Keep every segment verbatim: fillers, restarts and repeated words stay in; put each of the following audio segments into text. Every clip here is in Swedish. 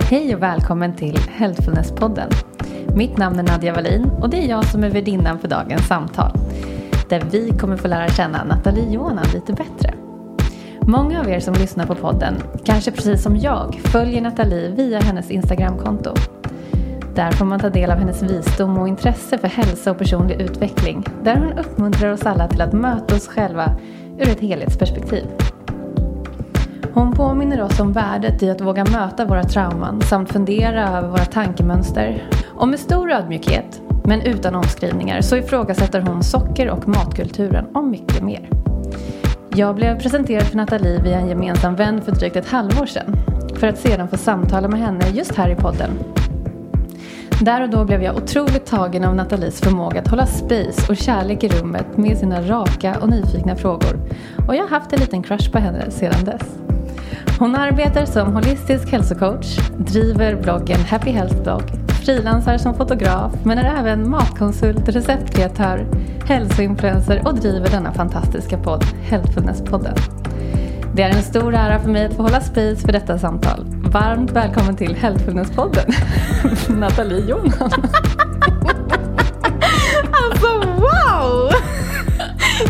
Hej och välkommen till Hälsofullness Podden. Mitt namn är Nadja Wallin och det är jag som är värdinnan för dagens samtal. Där vi kommer få lära känna Nathalie Johan lite bättre. Många av er som lyssnar på podden, kanske precis som jag, följer Nathalie via hennes Instagramkonto. Där får man ta del av hennes visdom och intresse för hälsa och personlig utveckling. Där hon uppmuntrar oss alla till att möta oss själva ur ett helhetsperspektiv. Hon påminner oss om värdet i att våga möta våra trauman samt fundera över våra tankemönster. Och med stor ödmjukhet, men utan omskrivningar, så ifrågasätter hon socker och matkulturen och mycket mer. Jag blev presenterad för Nathalie via en gemensam vän för drygt ett halvår sedan. För att sedan få samtala med henne just här i podden. Där och då blev jag otroligt tagen av Nathalies förmåga att hålla space och kärlek i rummet med sina raka och nyfikna frågor. Och jag har haft en liten crush på henne sedan dess. Hon arbetar som holistisk hälsocoach, driver bloggen Happy Health Blog, frilansar som fotograf men är även matkonsult, receptkreatör, hälsoinfluencer och driver denna fantastiska podd, Hälsofullness Podden. Det är en stor ära för mig att få hålla space för detta samtal. Varmt välkommen till Hälsofullness Podden, Nathalie Johan. Alltså wow!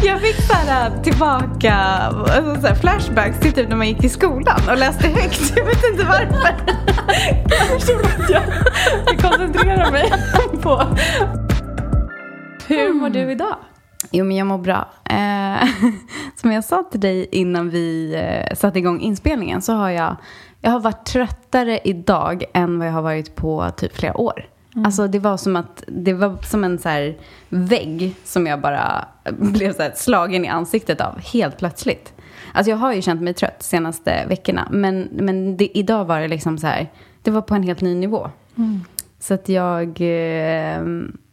Jag fick så här tillbaka alltså så här flashbacks till typ när man gick i skolan och läste högt. Jag vet inte varför. Kanske att jag koncentrerar mig på. Hur mår du idag? Jo, men jag mår bra. Eh, som jag sa till dig innan vi eh, satte igång inspelningen så har jag, jag har varit tröttare idag än vad jag har varit på typ flera år. Mm. Alltså det var som att det var som en så här vägg som jag bara blev så här slagen i ansiktet av helt plötsligt. Alltså jag har ju känt mig trött de senaste veckorna, men men det, idag var det liksom så här, det var på en helt ny nivå. Mm. Så att jag eh,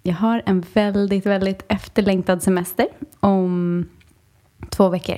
jag har en väldigt, väldigt efterlängtad semester om två veckor.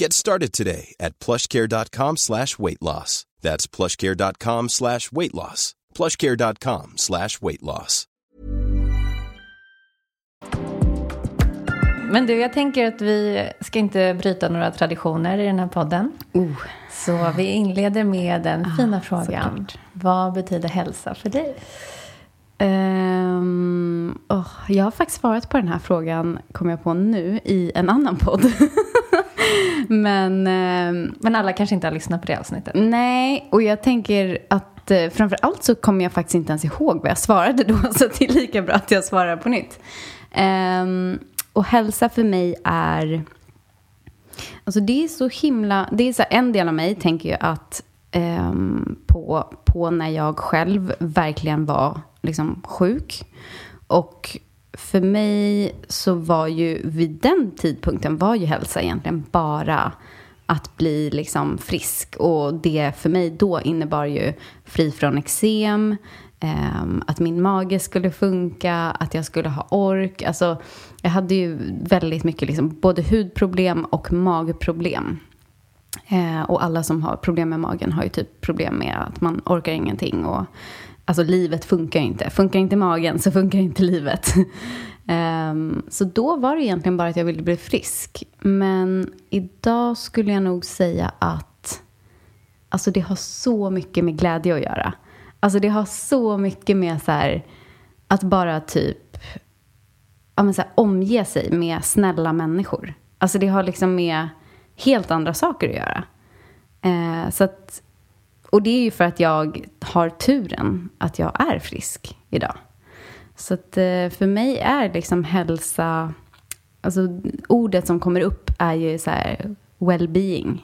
Get started today at plushcare.com slash weight loss. That's plushcare.com slash weight loss. plushcare.com slash weight loss. Men du, jag tänker att vi ska inte bryta några traditioner i den här podden. Oh. Så vi inleder med den ah, fina frågan. Såklart. Vad betyder hälsa för dig? Um, oh, jag har faktiskt svarat på den här frågan, kommer jag på nu, i en annan podd. Men, um, Men alla kanske inte har lyssnat på det avsnittet. Nej, och jag tänker att framförallt så kommer jag faktiskt inte ens ihåg vad jag svarade då. Så det är lika bra att jag svarar på nytt. Um, Och hälsa för mig är, alltså det är så himla, det är så en del av mig tänker jag att eh, på, på när jag själv verkligen var liksom sjuk. Och för mig så var ju vid den tidpunkten var ju hälsa egentligen bara att bli liksom frisk. Och det för mig då innebar ju fri från eksem, eh, att min mage skulle funka, att jag skulle ha ork, alltså. Jag hade ju väldigt mycket liksom, både hudproblem och magproblem. Eh, och alla som har problem med magen har ju typ problem med att man orkar ingenting. Och, alltså livet funkar inte. Funkar inte magen så funkar inte livet. eh, så då var det egentligen bara att jag ville bli frisk. Men idag skulle jag nog säga att alltså, det har så mycket med glädje att göra. Alltså det har så mycket med så här, att bara typ ja, men så här, omge sig med snälla människor. Alltså det har liksom med helt andra saker att göra. Eh, så att, och det är ju för att jag har turen att jag är frisk idag. Så att för mig är liksom hälsa, alltså ordet som kommer upp är ju så här well-being,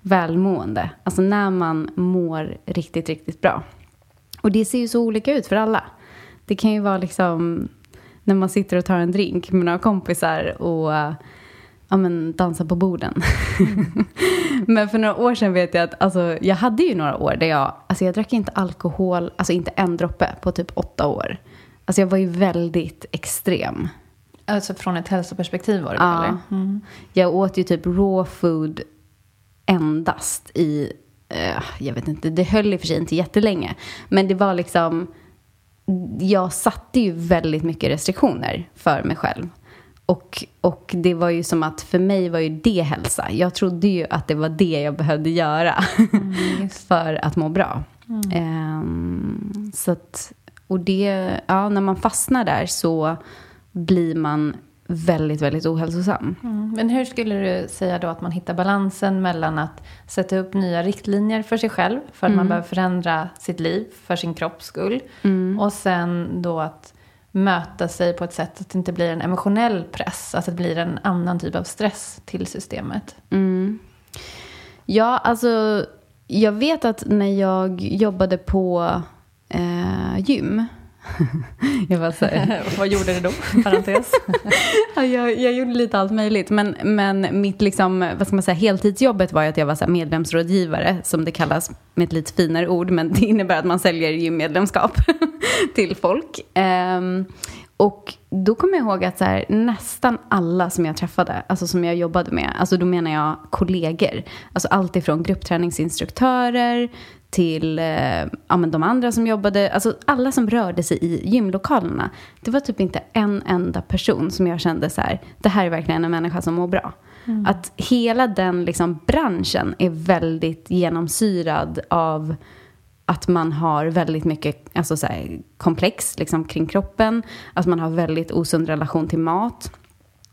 välmående. Alltså när man mår riktigt, riktigt bra. Och det ser ju så olika ut för alla. Det kan ju vara liksom när man sitter och tar en drink med några kompisar och ja, men dansar på borden. Mm. Men för några år sedan vet jag att alltså, jag hade ju några år där jag, alltså jag drack inte alkohol, alltså inte en droppe på typ åtta år. Alltså jag var ju väldigt extrem. Alltså från ett hälsoperspektiv var det ja. Eller? Mm. Jag åt ju typ raw food endast i, uh, jag vet inte, det höll i för sig inte jättelänge. Men det var liksom, jag satte ju väldigt mycket restriktioner för mig själv. Och, och det var ju som att för mig var ju det hälsa. Jag trodde ju att det var det jag behövde göra mm, för att må bra. Mm. Um, så att, och det, ja, när man fastnar där så blir man väldigt, väldigt ohälsosam. Mm. Men hur skulle du säga då att man hittar balansen mellan att sätta upp nya riktlinjer för sig själv, för att mm. man behöver förändra sitt liv för sin kropps skull. Mm. Och sen då att möta sig på ett sätt att det inte blir en emotionell press, att det blir en annan typ av stress till systemet. Mm. Ja, alltså jag vet att när jag jobbade på eh, gym jag bara säger, vad gjorde du då? Parentes. Ja, jag, jag gjorde lite allt möjligt, men, men mitt liksom, vad ska man säga, heltidsjobbet var ju att jag var så här medlemsrådgivare, som det kallas med ett lite finare ord, men det innebär att man säljer ju medlemskap till folk. Um, och då kommer jag ihåg att så här, nästan alla som jag träffade, alltså som jag jobbade med, alltså då menar jag kollegor, alltså allt ifrån gruppträningsinstruktörer till ja, men de andra som jobbade, alltså alla som rörde sig i gymlokalerna, det var typ inte en enda person som jag kände så här, det här är verkligen en människa som mår bra. Mm. Att hela den liksom branschen är väldigt genomsyrad av att man har väldigt mycket alltså så här, komplex liksom, kring kroppen, att man har väldigt osund relation till mat.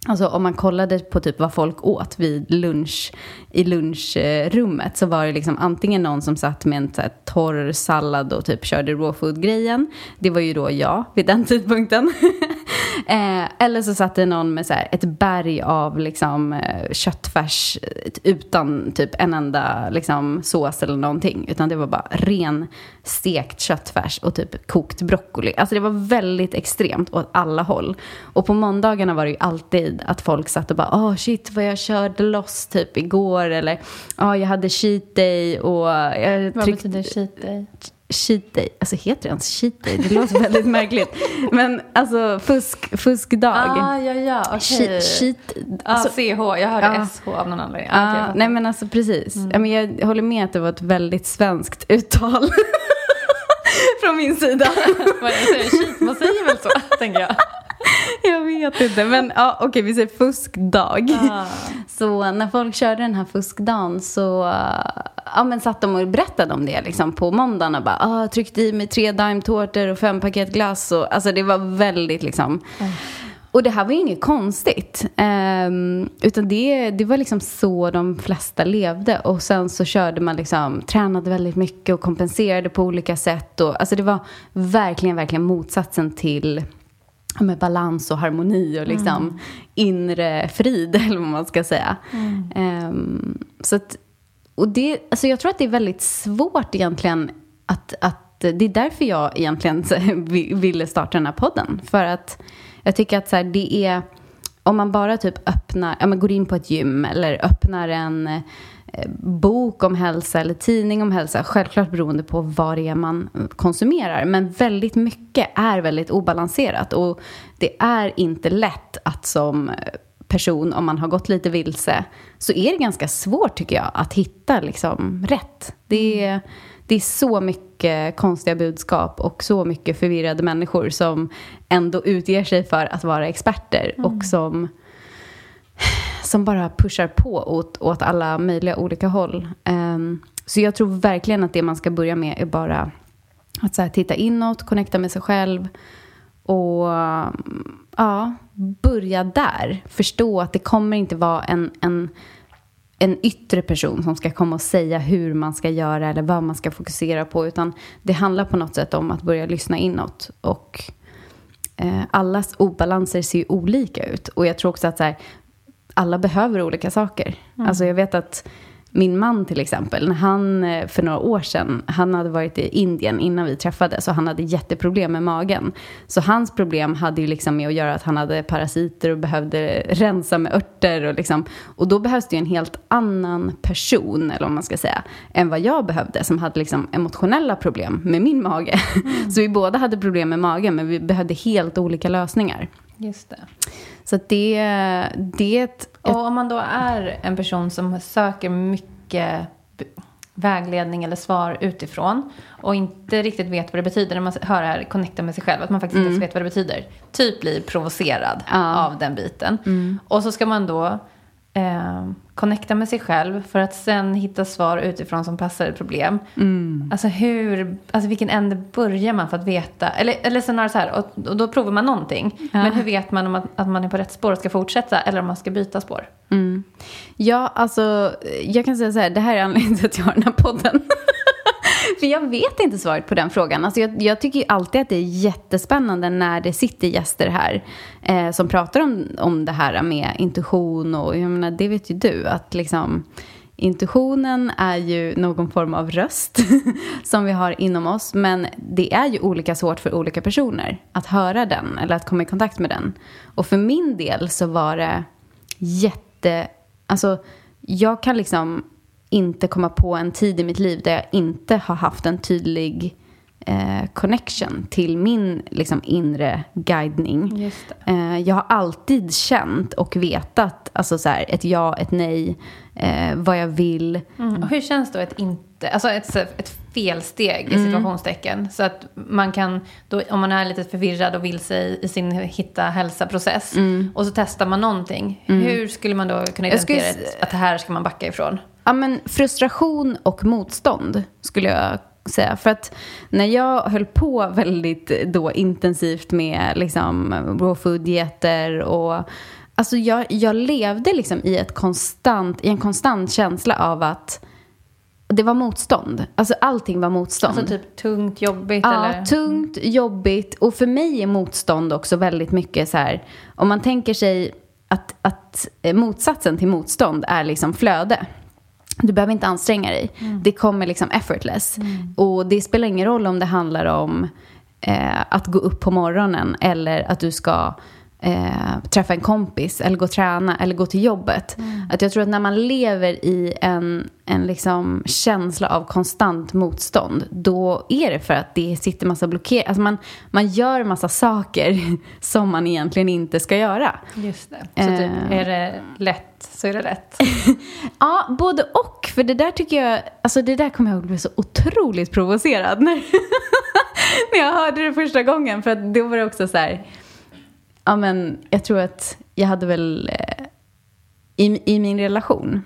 Alltså om man kollade på typ vad folk åt vid lunch, i lunchrummet, så var det liksom antingen någon som satt med en så här torr sallad och typ körde raw food-grejen. Det var ju då jag vid den tidpunkten. eh, eller så satt det någon med så här ett berg av liksom köttfärs utan typ en enda liksom sås eller någonting. Utan det var bara ren stekt köttfärs och typ kokt broccoli. Alltså det var väldigt extremt åt alla håll. Och på måndagarna var det ju alltid att folk satt och bara, åh oh, shit vad jag körde loss typ igår, eller åh oh, jag hade cheat day och jag vad tryckte... betyder cheat day? Cheat day, alltså heter det ens cheat day? Det låter väldigt märkligt, men alltså fusk, fuskdag. Ah, ja, ja, okej okay. Cheat, cheat... Alltså, ah, C H, jag hörde ah, S H av någon anledning ah, okay, nej men alltså precis mm. ja, men jag håller med att det var ett väldigt svenskt uttal från min sida. Vad säger cheat? Man säger väl så, tänker jag. Jag vet inte, men ja, okej, okay, vi säger fuskdag. Ah. Så när folk körde den här fuskdagen så ja, men satt de och berättade om det liksom, på måndagen och bara, ah, tryckte i mig tre daimtårtor och fem paket glass. Och, alltså det var väldigt liksom... Mm. Och det här var ju inget konstigt. Um, utan det, det var liksom så de flesta levde. Och sen så körde man liksom, tränade väldigt mycket och kompenserade på olika sätt. Och, alltså det var verkligen, verkligen motsatsen till... med balans och harmoni och liksom mm. inre frid, eller vad man ska säga. Mm. Um, så att, och det, alltså jag tror att det är väldigt svårt egentligen att, att det är därför jag egentligen ville starta den här podden. För att jag tycker att så här, det är, om man bara typ öppnar, ja, man går in på ett gym eller öppnar en bok om hälsa eller tidning om hälsa, självklart beroende på vad det är man konsumerar, men väldigt mycket är väldigt obalanserat och det är inte lätt att som person, om man har gått lite vilse, så är det ganska svårt tycker jag att hitta liksom rätt. Det är, det är så mycket konstiga budskap och så mycket förvirrade människor som ändå utger sig för att vara experter mm. och som som bara pushar på åt, åt alla möjliga olika håll. Um, så jag tror verkligen att det man ska börja med är bara att så här, titta inåt, connecta med sig själv och ja, börja där. Förstå att det kommer inte vara en, en, en yttre person som ska komma och säga hur man ska göra eller vad man ska fokusera på, utan det handlar på något sätt om att börja lyssna inåt och eh, allas obalanser ser ju olika ut. Och jag tror också att så här, alla behöver olika saker. Mm. Alltså jag vet att min man till exempel, när han för några år sedan, han hade varit i Indien innan vi träffades och han hade jätteproblem med magen. Så hans problem hade ju liksom med att göra att han hade parasiter och behövde rensa med örter och liksom. Och då behövs det ju en helt annan person, eller om man ska säga, än vad jag behövde, som hade liksom emotionella problem med min mage. Mm. Så vi båda hade problem med magen, men vi behövde helt olika lösningar. Just det. Så det, det är ett, och om man då är en person som söker mycket vägledning eller svar utifrån och inte riktigt vet vad det betyder, när man hör det här, connecta med sig själv, att man faktiskt mm. inte vet vad det betyder, typ blir provocerad ah. av den biten. Mm. Och så ska man då eh, connecta med sig själv för att sen hitta svar utifrån som passar ett problem. Mm. Alltså hur, alltså vilken ände börjar man för att veta? Eller, eller sen har det så här, och, och då provar man någonting. Ja. Men hur vet man om att, att man är på rätt spår och ska fortsätta, eller om man ska byta spår? Mm. Ja, alltså jag kan säga så här, det här är anledningen till att jag har den här podden. För jag vet inte svaret på den frågan. Alltså jag, jag tycker ju alltid att det är jättespännande när det sitter gäster här eh, som pratar om, om det här med intuition. Och jag menar, det vet ju du att liksom, intuitionen är ju någon form av röst som vi har inom oss. Men det är ju olika svårt för olika personer att höra den eller att komma i kontakt med den. Och för min del så var det jätte... Alltså jag kan liksom... inte komma på en tid i mitt liv där jag inte har haft en tydlig eh, connection till min liksom, inre guidning. Just det. Eh, jag har alltid känt och vetat alltså, så här, ett ja, ett nej, eh, vad jag vill. Mm. Och hur känns då ett inte, alltså ett, ett felsteg i mm. situationstecken? Så att man kan, då, om man är lite förvirrad och vill sig i sin hitta-hälsa-process mm. och så testar man någonting. Mm. Hur skulle man då kunna identifiera skulle... att det här ska man backa ifrån? Ja, men frustration och motstånd skulle jag säga. För att när jag höll på väldigt då intensivt med liksom raw food-dieter och alltså jag, jag levde liksom i, ett konstant, i en konstant känsla av att det var motstånd. Alltså allting var motstånd. Alltså typ tungt, jobbigt? Ja, eller? tungt, jobbigt. Och för mig är motstånd också väldigt mycket så här, om man tänker sig att, att motsatsen till motstånd är liksom flöde. Du behöver inte anstränga dig. Mm. Det kommer liksom effortless. Mm. Och det spelar ingen roll om det handlar om eh, att gå upp på morgonen. Eller att du ska eh, träffa en kompis. Eller gå och träna. Eller gå till jobbet. Mm. Att jag tror att när man lever i en, en liksom känsla av konstant motstånd. Då är det för att det sitter massa blockeringar. Alltså man, man gör massa saker som man egentligen inte ska göra. Just det. Så typ, är det lätt? Så är det rätt. Ja, både och. För det där tycker jag... Alltså det där kommer jag att bli så otroligt provocerad. När, när jag hörde det första gången. För att då var det också så här... Ja, men jag tror att jag hade väl... Eh, i, i min relation.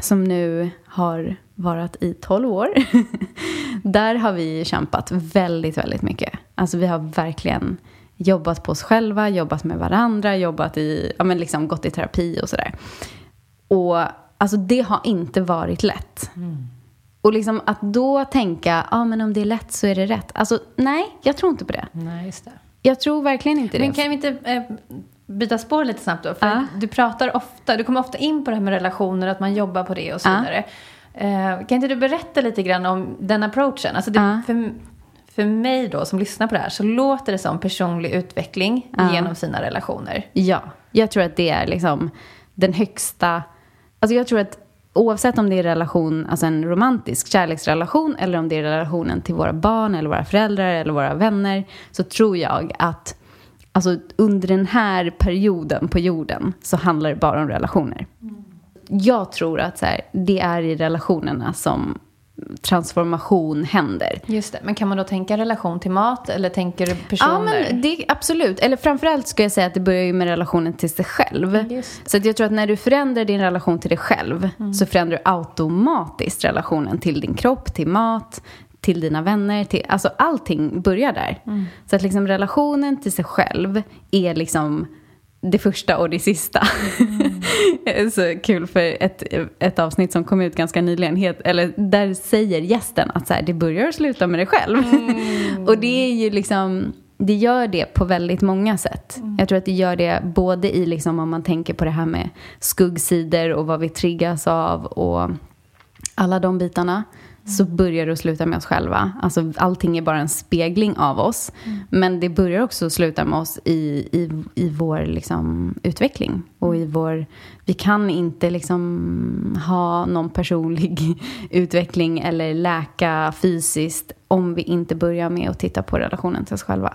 Som nu har varit i tolv år. Där har vi kämpat väldigt, väldigt mycket. Alltså vi har verkligen... jobbat på oss själva, jobbat med varandra, jobbat i, ja men liksom gått i terapi och sådär. Och alltså det har inte varit lätt. Mm. Och liksom att då tänka, ja ah, men om det är lätt så är det rätt. Alltså nej, jag tror inte på det. Nej, just det. Jag tror verkligen inte det. Men kan vi inte eh, byta spår lite snabbt då? För uh. du pratar ofta, du kommer ofta in på det här med relationer, att man jobbar på det och så uh. vidare. Eh, kan inte du berätta lite grann om den approachen? Alltså det uh. för, För mig då som lyssnar på det här så låter det som personlig utveckling ja. genom sina relationer. Ja, jag tror att det är liksom den högsta... Alltså jag tror att oavsett om det är relation, alltså en romantisk kärleksrelation eller om det är relationen till våra barn eller våra föräldrar eller våra vänner, så tror jag att alltså under den här perioden på jorden så handlar det bara om relationer. Mm. Jag tror att så här, det är i relationerna som... transformation händer. Just det, men kan man då tänka relation till mat eller tänker du personer? Ja, men det, absolut. Eller framförallt skulle jag säga att det börjar ju med relationen till sig själv. Just. Så att jag tror att när du förändrar din relation till dig själv mm. så förändrar du automatiskt relationen till din kropp, till mat, till dina vänner, till, alltså allting börjar där. Mm. Så att liksom relationen till sig själv är liksom det första och det sista. Mm. Så kul, för ett, ett avsnitt som kom ut ganska nyligen. Het, eller där säger gästen att så här, det börjar och sluta med dig själv. Mm. Och det är ju liksom... det gör det på väldigt många sätt. Mm. Jag tror att det gör det både i liksom om man tänker på det här med skuggsidor och vad vi triggas av och alla de bitarna. Så börjar det att sluta med oss själva. Alltså allting är bara en spegling av oss. Mm. Men det börjar också sluta med oss i, i, i vår liksom, utveckling. Och i vår, vi kan inte liksom, ha någon personlig utveckling eller läka fysiskt om vi inte börjar med att titta på relationen till oss själva.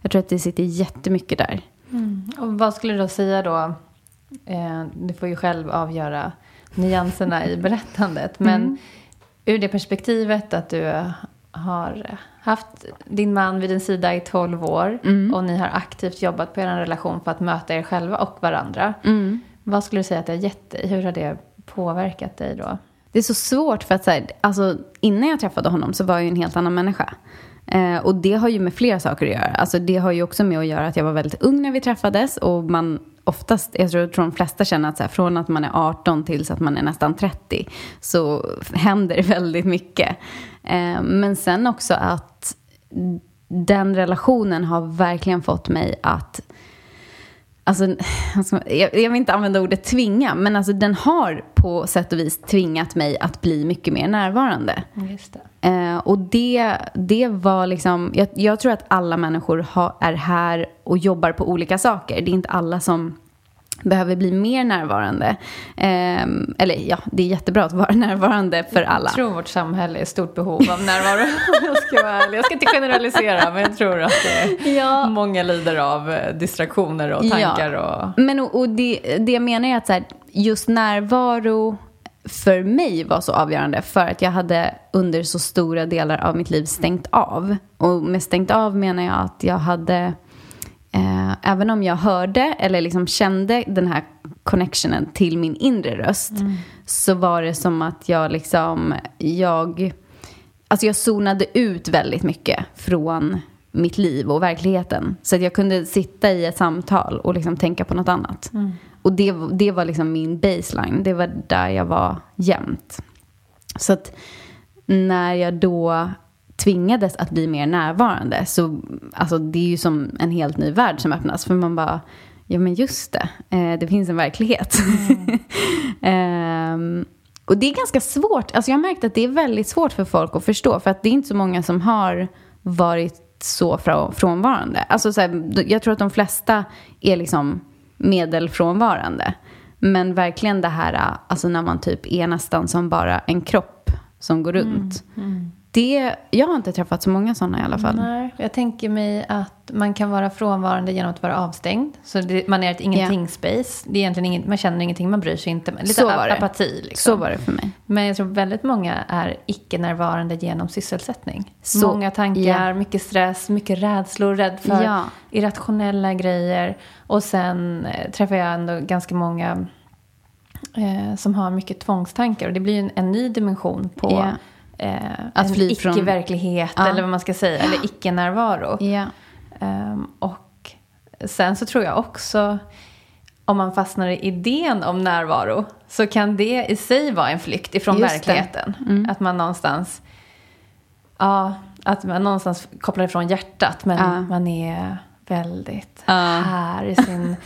Jag tror att det sitter jättemycket där. Mm. Och vad skulle du då säga då? Eh, du får ju själv avgöra nyanserna i berättandet. Men... Mm. Ur det perspektivet att du har haft din man vid din sida i tolv år. Mm. Och ni har aktivt jobbat på er relation för att möta er själva och varandra. Mm. Vad skulle du säga att det har gett dig? Hur har det påverkat dig då? Det är så svårt för att så här, alltså, innan jag träffade honom så var jag ju en helt annan människa. Eh, och det har ju med flera saker att göra. Alltså, det har ju också med att göra att jag var väldigt ung när vi träffades. Och man... Oftast, jag tror att de flesta känner att så här, från att man är arton till så att man är nästan trettio så händer väldigt mycket. Eh, men sen också att den relationen har verkligen fått mig att... Alltså, jag, jag vill inte använda ordet tvinga, men alltså, den har på sätt och vis tvingat mig att bli mycket mer närvarande. Just det. Eh, och det, det var liksom... Jag, jag tror att alla människor ha, är här och jobbar på olika saker. Det är inte alla som behöver bli mer närvarande. Eh, eller ja, det är jättebra att vara närvarande för alla. Jag tror vårt samhälle är stort behov av närvaro. jag, ska vara, jag ska inte generalisera, men jag tror att det är ja. Många lider av distraktioner och tankar. Ja. Och... Men och, och det, det menar jag att så här, just närvaro för mig var så avgörande för att jag hade under så stora delar av mitt liv stängt av. Och med stängt av menar jag att jag hade... Eh, även om jag hörde eller liksom kände den här connectionen till min inre röst mm. så var det som att jag liksom jag, alltså jag zonade ut väldigt mycket från mitt liv och verkligheten så att jag kunde sitta i ett samtal och liksom tänka på något annat mm. och det, det var liksom min baseline, det var där jag var jämt. Så att när jag då tvingades att bli mer närvarande så alltså, det är ju som en helt ny värld som öppnas för man bara ja men just det, eh, det finns en verklighet mm. eh, och det är ganska svårt alltså jag har märkt att det är väldigt svårt för folk att förstå för att det är inte så många som har varit så fra- frånvarande alltså så här, jag tror att de flesta är liksom medelfrånvarande men verkligen det här alltså när man typ är nästan som bara en kropp som går runt mm. Mm. Det, jag har inte träffat så många sådana i alla fall. Nej, jag tänker mig att man kan vara frånvarande genom att vara avstängd. Så det, man är ett ingenting-space. Det är egentligen inget, man känner ingenting, man bryr sig inte. Lite så var ap- apati. Liksom. Så var det för mig. Men jag tror väldigt många är icke-närvarande genom sysselsättning. Så, många tankar, yeah. mycket stress, mycket rädslor, rädd för ja. irrationella grejer. Och sen eh, träffar jag ändå ganska många eh, som har mycket tvångstankar. Och det blir ju en, en ny dimension på... Yeah. Eh, att fly från icke-verklighet ja. Eller vad man ska säga, eller icke-närvaro ja. um, och sen så tror jag också om man fastnar i idén om närvaro så kan det i sig vara en flykt ifrån just verkligheten mm. att man någonstans ja, att man någonstans kopplar ifrån hjärtat men ja. Man är väldigt ja. Här i sin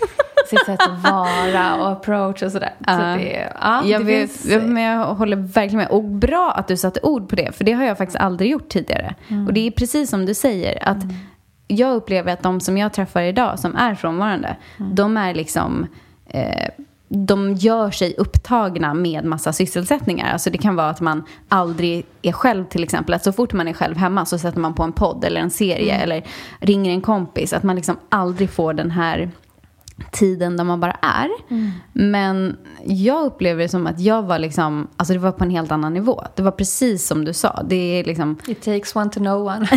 sitt sätt att vara och approach och sådär. Uh, så det, uh, jag, det vet, finns... jag, men jag håller verkligen med. Och bra att du satte ord på det. För det har jag faktiskt aldrig gjort tidigare. Mm. Och det är precis som du säger. Att mm. jag upplever att de som jag träffar idag som är frånvarande. Mm. De är liksom... Eh, de gör sig upptagna med massa sysselsättningar. Alltså det kan vara att man aldrig är själv till exempel. Att så fort man är själv hemma så sätter man på en podd eller en serie. Mm. Eller ringer en kompis. Att man liksom aldrig får den här... tiden där man bara är mm. men jag upplever det som att jag var liksom, alltså det var på en helt annan nivå, det var precis som du sa, det är liksom it takes one to know one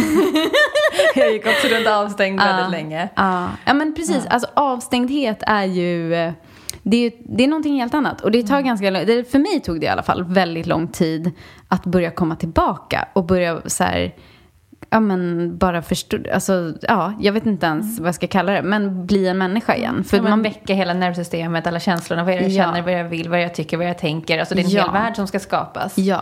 jag gick också runt avstängd uh, väldigt länge uh. ja men precis, uh. alltså avstängdhet är ju det är, det är någonting helt annat och det tar mm. ganska lång, för mig tog det i alla fall väldigt lång tid att börja komma tillbaka och börja så här. Ja men bara förstod alltså, ja, jag vet inte ens mm. vad jag ska kalla det men bli en människa igen för ja, man väcker hela nervsystemet, alla känslorna vad jag ja. Känner, vad jag vill, vad jag tycker, vad jag tänker alltså det är en ja. Hel värld som ska skapas ja.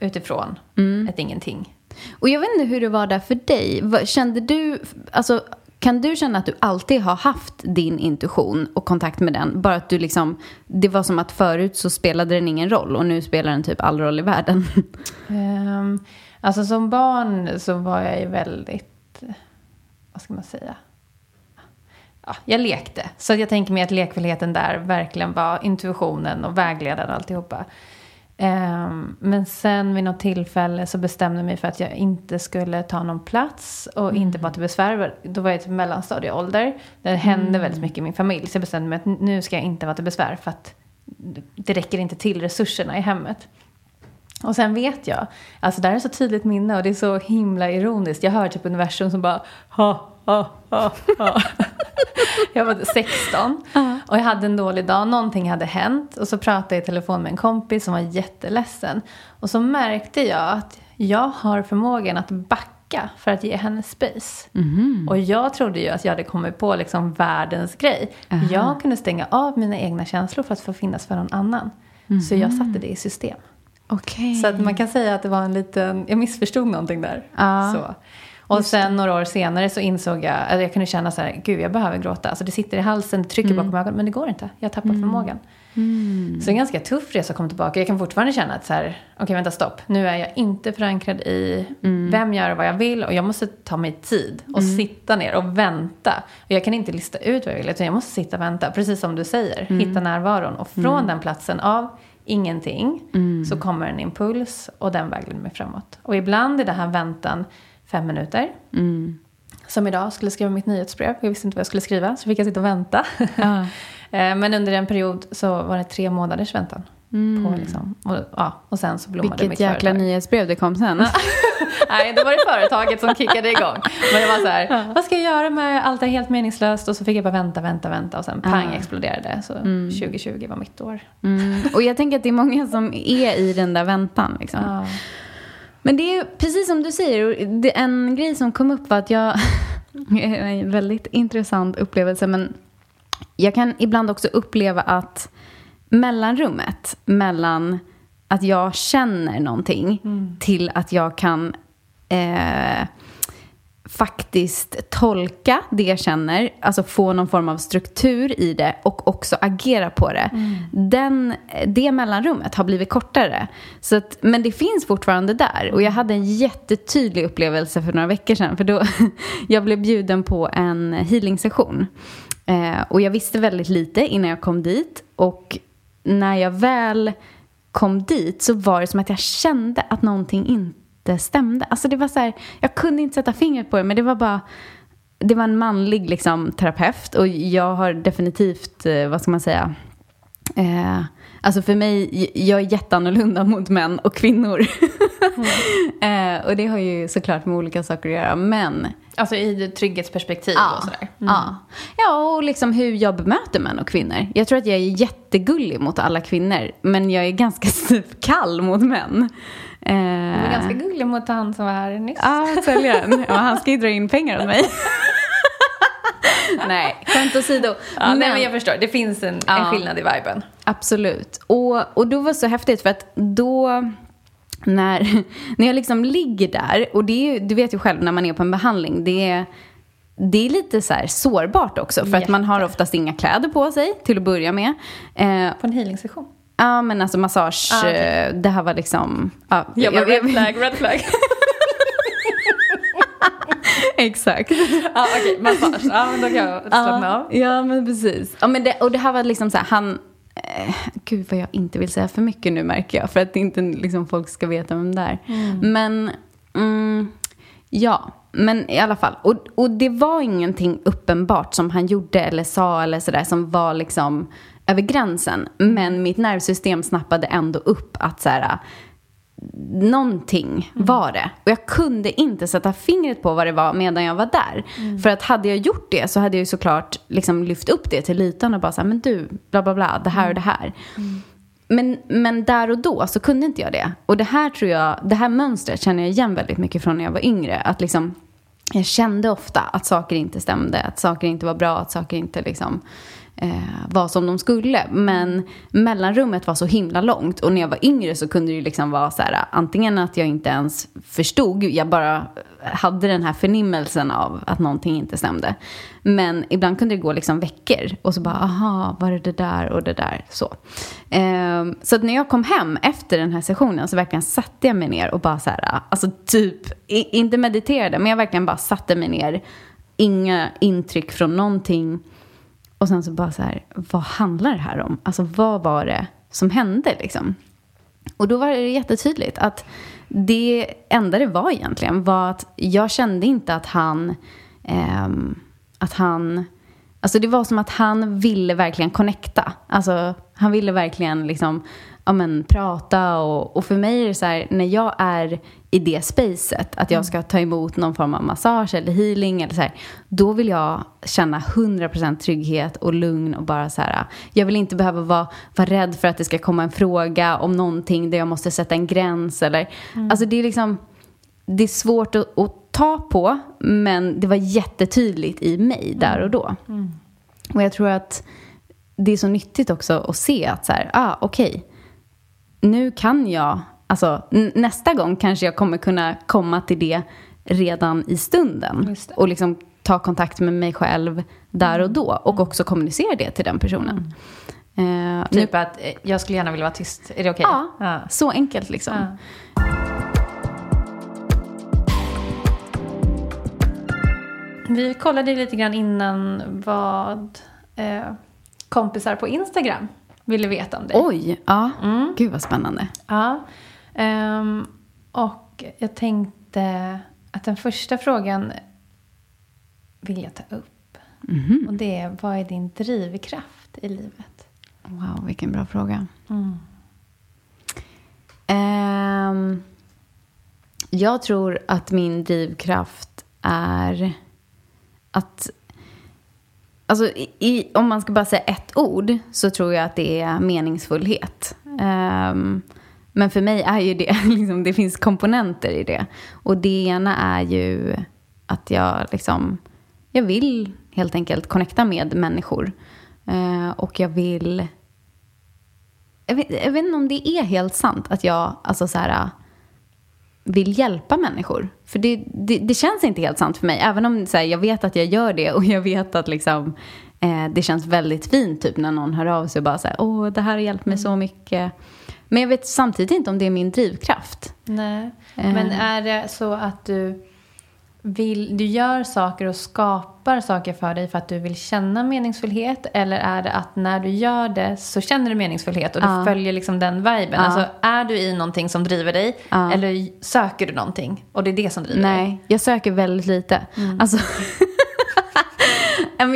Utifrån mm. ett ingenting och jag vet inte hur det var där för dig kände du, alltså Kan du känna att du alltid har haft din intuition och kontakt med den? Bara att du liksom, det var som att förut så spelade den ingen roll och nu spelar den typ all roll i världen. Um, alltså som barn så var jag ju väldigt, vad ska man säga? Ja, jag lekte. Så jag tänker mig att lekfullheten där verkligen var intuitionen och vägledaren och alltihopa. Um, men sen vid något tillfälle så bestämde jag mig för att jag inte skulle ta någon plats och mm. inte vara till besvär. Då var jag till mellanstadieålder. Det hände mm. väldigt mycket i min familj, så jag bestämde mig att nu ska jag inte vara till besvär för att det räcker inte till resurserna i hemmet. Och sen vet jag, alltså det här är så tydligt minne och det är så himla ironiskt. Jag hör typ universum som bara ha, ha, ha, ha. Jag var sexton uh-huh. och jag hade en dålig dag, någonting hade hänt och så pratade jag i telefon med en kompis som var jätteledsen och så märkte jag att jag har förmågan att backa för att ge henne space mm. och jag trodde ju att jag hade kommit på liksom världens grej uh-huh. jag kunde stänga av mina egna känslor för att få finnas för någon annan mm. så jag satte det i system. Okay. Så att man kan säga att det var en liten, jag missförstod någonting där uh-huh. så. Och sen några år senare så insåg jag att jag kunde känna så här, gud jag behöver gråta. Alltså det sitter i halsen, trycker mm. bakom ögonen, men det går inte. Jag tappar mm. förmågan. Mm. Så en ganska tuff resa kom tillbaka. Jag kan fortfarande känna att så här, okej okay, vänta stopp. Nu är jag inte förankrad i mm. vem jag är och vad jag vill. Och jag måste ta mig tid och mm. sitta ner och vänta. Och jag kan inte lista ut vad jag vill utan jag måste sitta och vänta. Precis som du säger, mm. hitta närvaron. Och från mm. den platsen av ingenting mm. så kommer en impuls och den vägleder mig framåt. Och ibland i den här väntan fem minuter. Mm. Som idag skulle skriva mitt nyhetsbrev. Jag visste inte vad jag skulle skriva. Så fick jag sitta och vänta. Ah. Men under en period så var det tre månaders väntan. Mm. På liksom. Och, ja, och sen så blommade vilket mitt företag. Vilket jäkla nyhetsbrev det kom sen. Nej, det var det företaget som kickade igång. Men det var så här, ah. vad ska jag göra med allt det är helt meningslöst. Och så fick jag bara vänta, vänta, vänta. Och sen pang ah. exploderade det. Så mm. tjugo tjugo var mitt år. Mm. Och jag tänker att det är många som är i den där väntan liksom. Ah. Men det är precis som du säger, en grej som kom upp var att jag, en väldigt intressant upplevelse, men jag kan ibland också uppleva att mellanrummet mellan att jag känner någonting mm. till att jag kan eh, faktiskt tolka det jag känner, alltså få någon form av struktur i det och också agera på det. Mm. Den, det mellanrummet har blivit kortare. Så att, men det finns fortfarande där. Och jag hade en jättetydlig upplevelse för några veckor sedan. För då jag blev bjuden på en healing-session. Eh, och jag visste väldigt lite innan jag kom dit. Och när jag väl kom dit så var det som att jag kände att någonting inte stämde. Alltså det var så här, jag kunde inte sätta fingret på det, men det var bara det var en manlig liksom terapeut och jag har definitivt vad ska man säga eh, alltså för mig, jag är jätteannorlunda mot män och kvinnor mm. eh, och det har ju såklart med olika saker att göra, men alltså i trygghetsperspektiv ja, och sådär mm. ja. ja, och liksom hur jag bemöter män och kvinnor. Jag tror att jag är jättegullig mot alla kvinnor, men jag är ganska kall mot män. Du är ganska gullig mot han som var här nyss. Ja, ah, säljaren. Ja, han ska ju dra in pengar åt mig. Nej, skämt åsido. Ja, men, nej, men jag förstår. Det finns en, ja, en skillnad i viben. Absolut. Och, och då var det så häftigt för att då när, när jag liksom ligger där, och det är ju, du vet ju själv när man är på en behandling, det är Det är lite så här sårbart också. För Jätte. att man har oftast inga kläder på sig till att börja med. Eh, på en healing-session. Ja, ah, men alltså massage, ah, okay. Det här var liksom... Ah, jag bara, jag, red flag, red flag. Exakt. Ah, okej, okay, massage. Ja, ah, men då kan jag slappna ah, av. Ja, men precis. Ah, men det, och det här var liksom så här, han... Eh, gud vad jag inte vill säga för mycket nu märker jag. För att inte liksom, folk ska veta vem det är. Mm. Men, mm, ja... Men i alla fall, och, och det var ingenting uppenbart som han gjorde eller sa eller sådär som var liksom över gränsen. Men mitt nervsystem snappade ändå upp att såhär, någonting var det. Och jag kunde inte sätta fingret på vad det var medan jag var där. Mm. För att hade jag gjort det så hade jag ju såklart liksom lyft upp det till ytan och bara såhär, men du, bla bla bla, det här och det här. Mm. Men, men där och då så kunde inte jag det. Och det här tror jag, det här mönstret känner jag igen väldigt mycket från när jag var yngre. Att liksom, jag kände ofta att saker inte stämde, att saker inte var bra, att saker inte liksom eh, var som de skulle. Men mellanrummet var så himla långt. Och när jag var yngre så kunde det liksom vara så här, antingen att jag inte ens förstod. Jag bara hade den här förnimmelsen av att någonting inte stämde. Men ibland kunde det gå liksom veckor. Och så bara, aha, var det det där och det där? Så, eh, så att när jag kom hem efter den här sessionen så verkligen satte jag mig ner och bara så här, alltså typ, inte mediterade, men jag verkligen bara satte mig ner. Inga intryck från någonting. Och sen så bara så här, vad handlar det här om? Alltså vad var det som hände liksom? Och då var det jättetydligt att det enda det var egentligen var att jag kände inte att han, eh, att han, alltså det var som att han ville verkligen connecta. Alltså han ville verkligen liksom, ja men prata och, och för mig är det så här, när jag är i det spacet, att jag ska ta emot någon form av massage eller healing eller så här, då vill jag känna hundra procent trygghet och lugn och bara så här, jag vill inte behöva vara, vara rädd för att det ska komma en fråga om någonting där jag måste sätta en gräns eller, mm. alltså det är liksom, det är svårt att, att ta på, men det var jättetydligt i mig där och då. Mm. Och jag tror att det är så nyttigt också att se att så här, ah okej okay, nu kan jag, alltså n- nästa gång kanske jag kommer kunna komma till det redan i stunden. Och liksom ta kontakt med mig själv där och då. Och också kommunicera det till den personen. Mm. Eh, typ nu, att jag skulle gärna vilja vara tyst. Är det okej? Okay? Ja, ja, så enkelt liksom. Ja. Vi kollade lite grann innan vad eh, kompisar på Instagram ville veta om dig. Oj, ja. Mm. Gud vad spännande. Ja. Um, och jag tänkte att den första frågan vill jag ta upp. Mm-hmm. Och det är, vad är din drivkraft i livet? Wow, vilken bra fråga. Mm. Um, jag tror att min drivkraft är att... Alltså i, i, om man ska bara säga ett ord så tror jag att det är meningsfullhet. Um, men för mig är ju det, liksom, det finns komponenter i det. Och det ena är ju att jag liksom, jag vill helt enkelt connecta med människor. Uh, och jag vill, jag vet, jag vet inte om det är helt sant att jag, alltså så här, vill hjälpa människor. För det, det, det känns inte helt sant för mig. Även om så här, jag vet att jag gör det. Och jag vet att liksom, eh, det känns väldigt fint typ, när någon hör av sig. Och bara så här, åh, det här har hjälpt mig mm. så mycket. Men jag vet samtidigt inte om det är min drivkraft. Nej. Eh. Men är det så att du vill, du gör saker och skapar saker för dig för att du vill känna meningsfullhet? Eller är det att när du gör det så känner du meningsfullhet och du ja. följer liksom den viben? Ja. Alltså är du i någonting som driver dig? Ja. Eller söker du någonting och det är det som driver Nej, dig? Nej, jag söker väldigt lite. Mm. Alltså,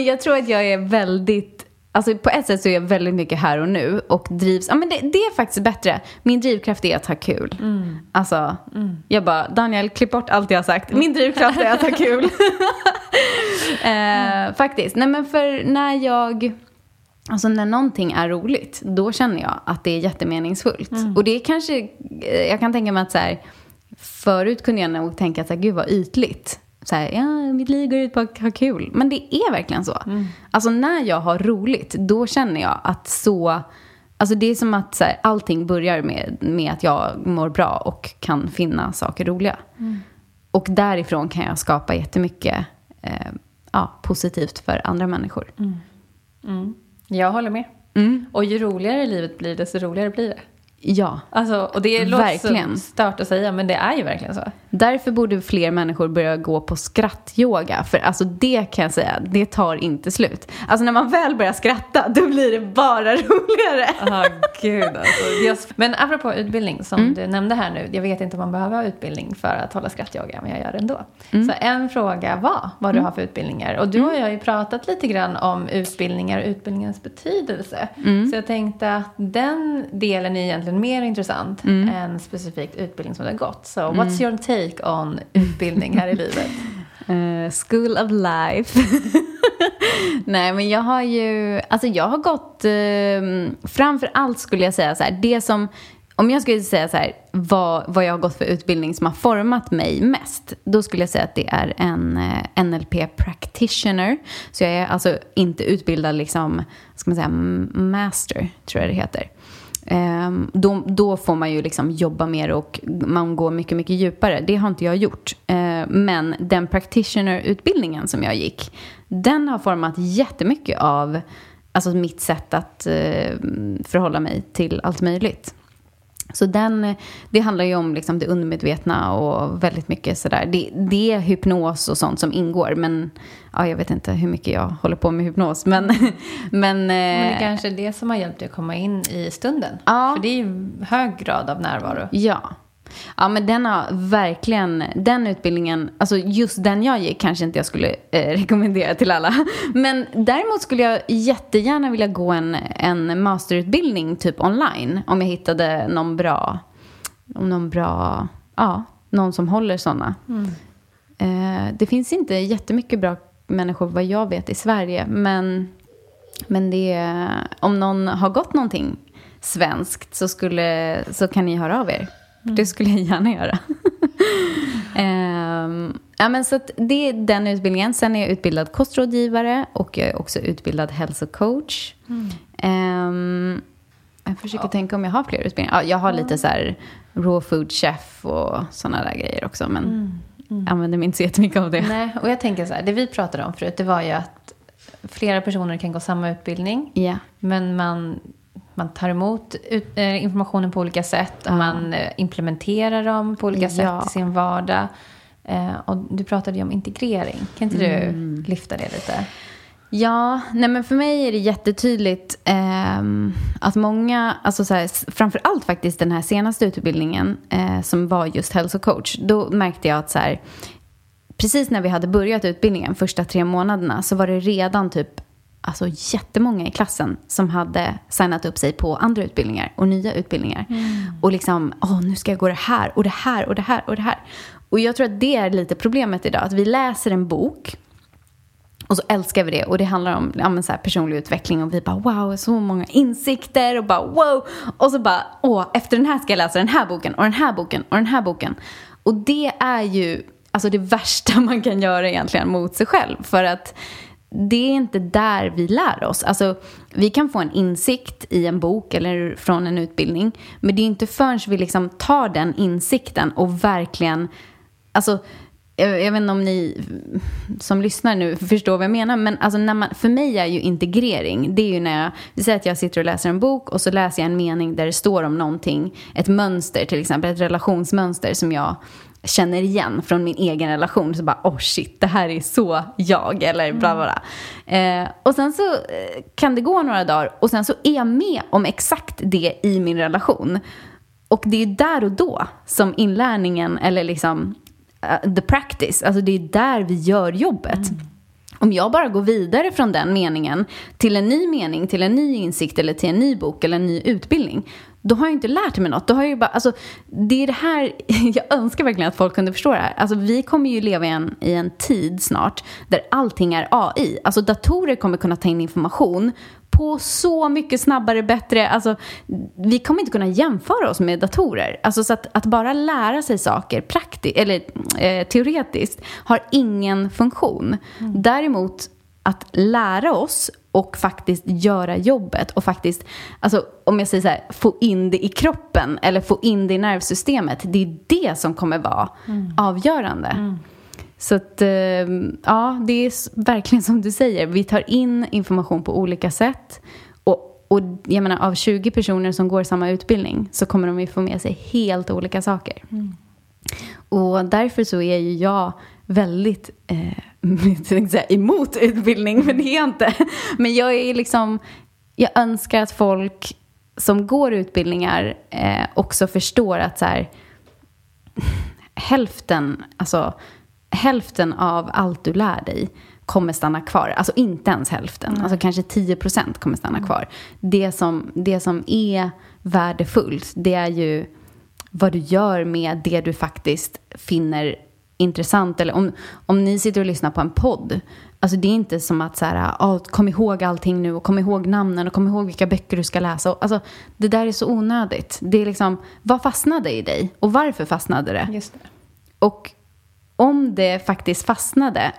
jag tror att jag är väldigt... Alltså på ett sätt så är jag väldigt mycket här och nu och drivs, ja men det, det är faktiskt bättre. Min drivkraft är att ha kul. Mm. Alltså, mm. jag bara, Daniel, klipp bort allt jag har sagt. Min drivkraft är att ha kul. eh, mm. Faktiskt, nej men för när jag, alltså när någonting är roligt, då känner jag att det är jättemeningsfullt. Mm. Och det är kanske, jag kan tänka mig att så här, förut kunde jag nog tänka att så här, gud vad ytligt. Så här, ja, mitt liv går ut på att ha kul. Men det är verkligen så. Mm. Alltså när jag har roligt, då känner jag att så... Alltså det är som att så här, allting börjar med, med att jag mår bra och kan finna saker roliga. Mm. Och därifrån kan jag skapa jättemycket eh, ja, positivt för andra människor. Mm. Mm. Jag håller med. Mm. Och ju roligare livet blir, desto roligare blir det. Ja, alltså, och det låter verkligen så stört att säga, men det är ju verkligen så. Därför borde fler människor börja gå på skrattyoga. För alltså det kan jag säga, det tar inte slut. Alltså när man väl börjar skratta, då blir det bara roligare. Aha, gud alltså. Just. Men apropå utbildning som mm. du nämnde här nu. Jag vet inte om man behöver ha utbildning för att hålla skrattyoga, men jag gör det ändå. Mm. Så en fråga var vad mm. du har för utbildningar. Och du mm. och jag har ju pratat lite grann om utbildningar och utbildningens betydelse. Mm. Så jag tänkte att den delen är egentligen mer intressant mm. än specifikt utbildning som det har gått. Så mm. what's your take on utbildning här i livet? Uh, school of life. Nej, men jag har ju... Alltså jag har gått... Uh, framför allt skulle jag säga så här. Det som... Om jag skulle säga så här, vad, vad jag har gått för utbildning som har format mig mest, då skulle jag säga att det är en N L P practitioner. Så jag är alltså inte utbildad liksom, ska man säga, master, tror jag det heter. Um, då, då får man ju liksom jobba mer och man går mycket, mycket djupare. Det har inte jag gjort. Uh, men den practitioner-utbildningen som jag gick, den har format jättemycket av alltså mitt sätt att uh, förhålla mig till allt möjligt. Så den, det handlar ju om liksom det undermedvetna och väldigt mycket sådär. Det, det är hypnos och sånt som ingår. Men ja, jag vet inte hur mycket jag håller på med hypnos. Men, men, men det är kanske det som har hjälpt dig att komma in i stunden. Ja. För det är ju hög grad av närvaro. Ja. Ja, men den har verkligen, den utbildningen, alltså just den jag gick kanske inte jag skulle eh, rekommendera till alla. Men däremot skulle jag jättegärna vilja gå en, en masterutbildning typ online. Om jag hittade någon bra, om någon bra, ja, någon som håller sådana. Mm. Eh, det finns inte jättemycket bra människor vad jag vet i Sverige. Men, men det, om någon har gått någonting svenskt så, skulle, så kan ni höra av er. Mm. Det skulle jag gärna göra. um, ja, men så att det är den utbildningen. Sen är jag utbildad kostrådgivare och jag är också utbildad hälsocoach. Mm. Um, jag försöker ja. tänka om jag har fler utbildningar. Ja, jag har lite så här raw food chef och sådana där grejer också. Men mm. Mm. använder mig inte så jättemycket av det. Nej, och jag tänker så här, det vi pratade om förut, det var ju att flera personer kan gå samma utbildning. Yeah. Men man... Man tar emot informationen på olika sätt. Och man implementerar dem på olika ja. sätt i sin vardag. Och du pratade ju om integrering. Kan inte du mm. lyfta det lite? Ja, nej men för mig är det jättetydligt eh, att många, alltså så här, framförallt faktiskt den här senaste utbildningen eh, som var just hälsocoach. Då märkte jag att så här, precis när vi hade börjat utbildningen första tre månaderna så var det redan typ alltså jättemånga i klassen som hade signat upp sig på andra utbildningar och nya utbildningar. Mm. Och liksom, åh, nu ska jag gå det här och det här och det här och det här. Och jag tror att det är lite problemet idag. Att vi läser en bok och så älskar vi det. Och det handlar om ja, men så här, personlig utveckling. Och vi bara, wow, så många insikter. Och bara, wow. Och så bara, åh, efter den här ska jag läsa den här boken. Och den här boken och den här boken. Och det är ju alltså det värsta man kan göra egentligen mot sig själv. För att det är inte där vi lär oss. Alltså, vi kan få en insikt i en bok eller från en utbildning. Men det är inte förrän vi liksom tar den insikten och verkligen... Alltså, jag, jag vet inte om ni som lyssnar nu förstår vad jag menar. Men alltså när man, för mig är ju integrering. Det är ju när jag... Vi säger att jag sitter och läser en bok och så läser jag en mening där det står om någonting. Ett mönster till exempel. Ett relationsmönster som jag... känner igen från min egen relation. Så bara, åh oh shit, det här är så jag. Eller bla bla bla. Mm. Eh, och sen så kan det gå några dagar. Och sen så är jag med om exakt det i min relation. Och det är där och då som inlärningen. Eller liksom uh, the practice. Alltså det är där vi gör jobbet. Mm. Om jag bara går vidare från den meningen. Till en ny mening. Till en ny insikt. Eller till en ny bok. Eller en ny utbildning. Då har jag inte lärt mig något. Då har jag ju bara, alltså, det är det här, jag önskar verkligen att folk kunde förstå det här. Alltså, vi kommer ju leva i en, i en tid snart där allting är A I. Alltså, datorer kommer kunna ta in information på så mycket snabbare, bättre. Alltså, vi kommer inte kunna jämföra oss med datorer. Alltså, så att, att bara lära sig saker praktiskt, eller, eh, teoretiskt har ingen funktion. Mm. Däremot att lära oss och faktiskt göra jobbet och faktiskt, alltså om jag säger så här, få in det i kroppen eller få in det i nervsystemet, det är det som kommer vara mm. avgörande. Mm. Så att, ja, det är verkligen som du säger, vi tar in information på olika sätt och, och jag menar av tjugo personer som går samma utbildning så kommer de ju få med sig helt olika saker. Mm. Och därför så är ju jag väldigt eh, säga, emot utbildning, men det är jag inte. Men jag är liksom, jag önskar att folk som går utbildningar eh, också förstår att så här, hälften, alltså hälften av allt du lär dig kommer stanna kvar. Alltså inte ens hälften. Mm. Alltså kanske tio procent kommer stanna mm. kvar. Det som, det som är värdefullt, det är ju vad du gör med det du faktiskt finner intressant. Eller om, om ni sitter och lyssnar på en podd Alltså det är inte som att så här, oh, kom ihåg allting nu och kom ihåg namnen och kom ihåg vilka böcker du ska läsa. Alltså det där är så onödigt. Det är liksom, vad fastnade i dig och varför fastnade det? Just det. Och om det faktiskt fastnade,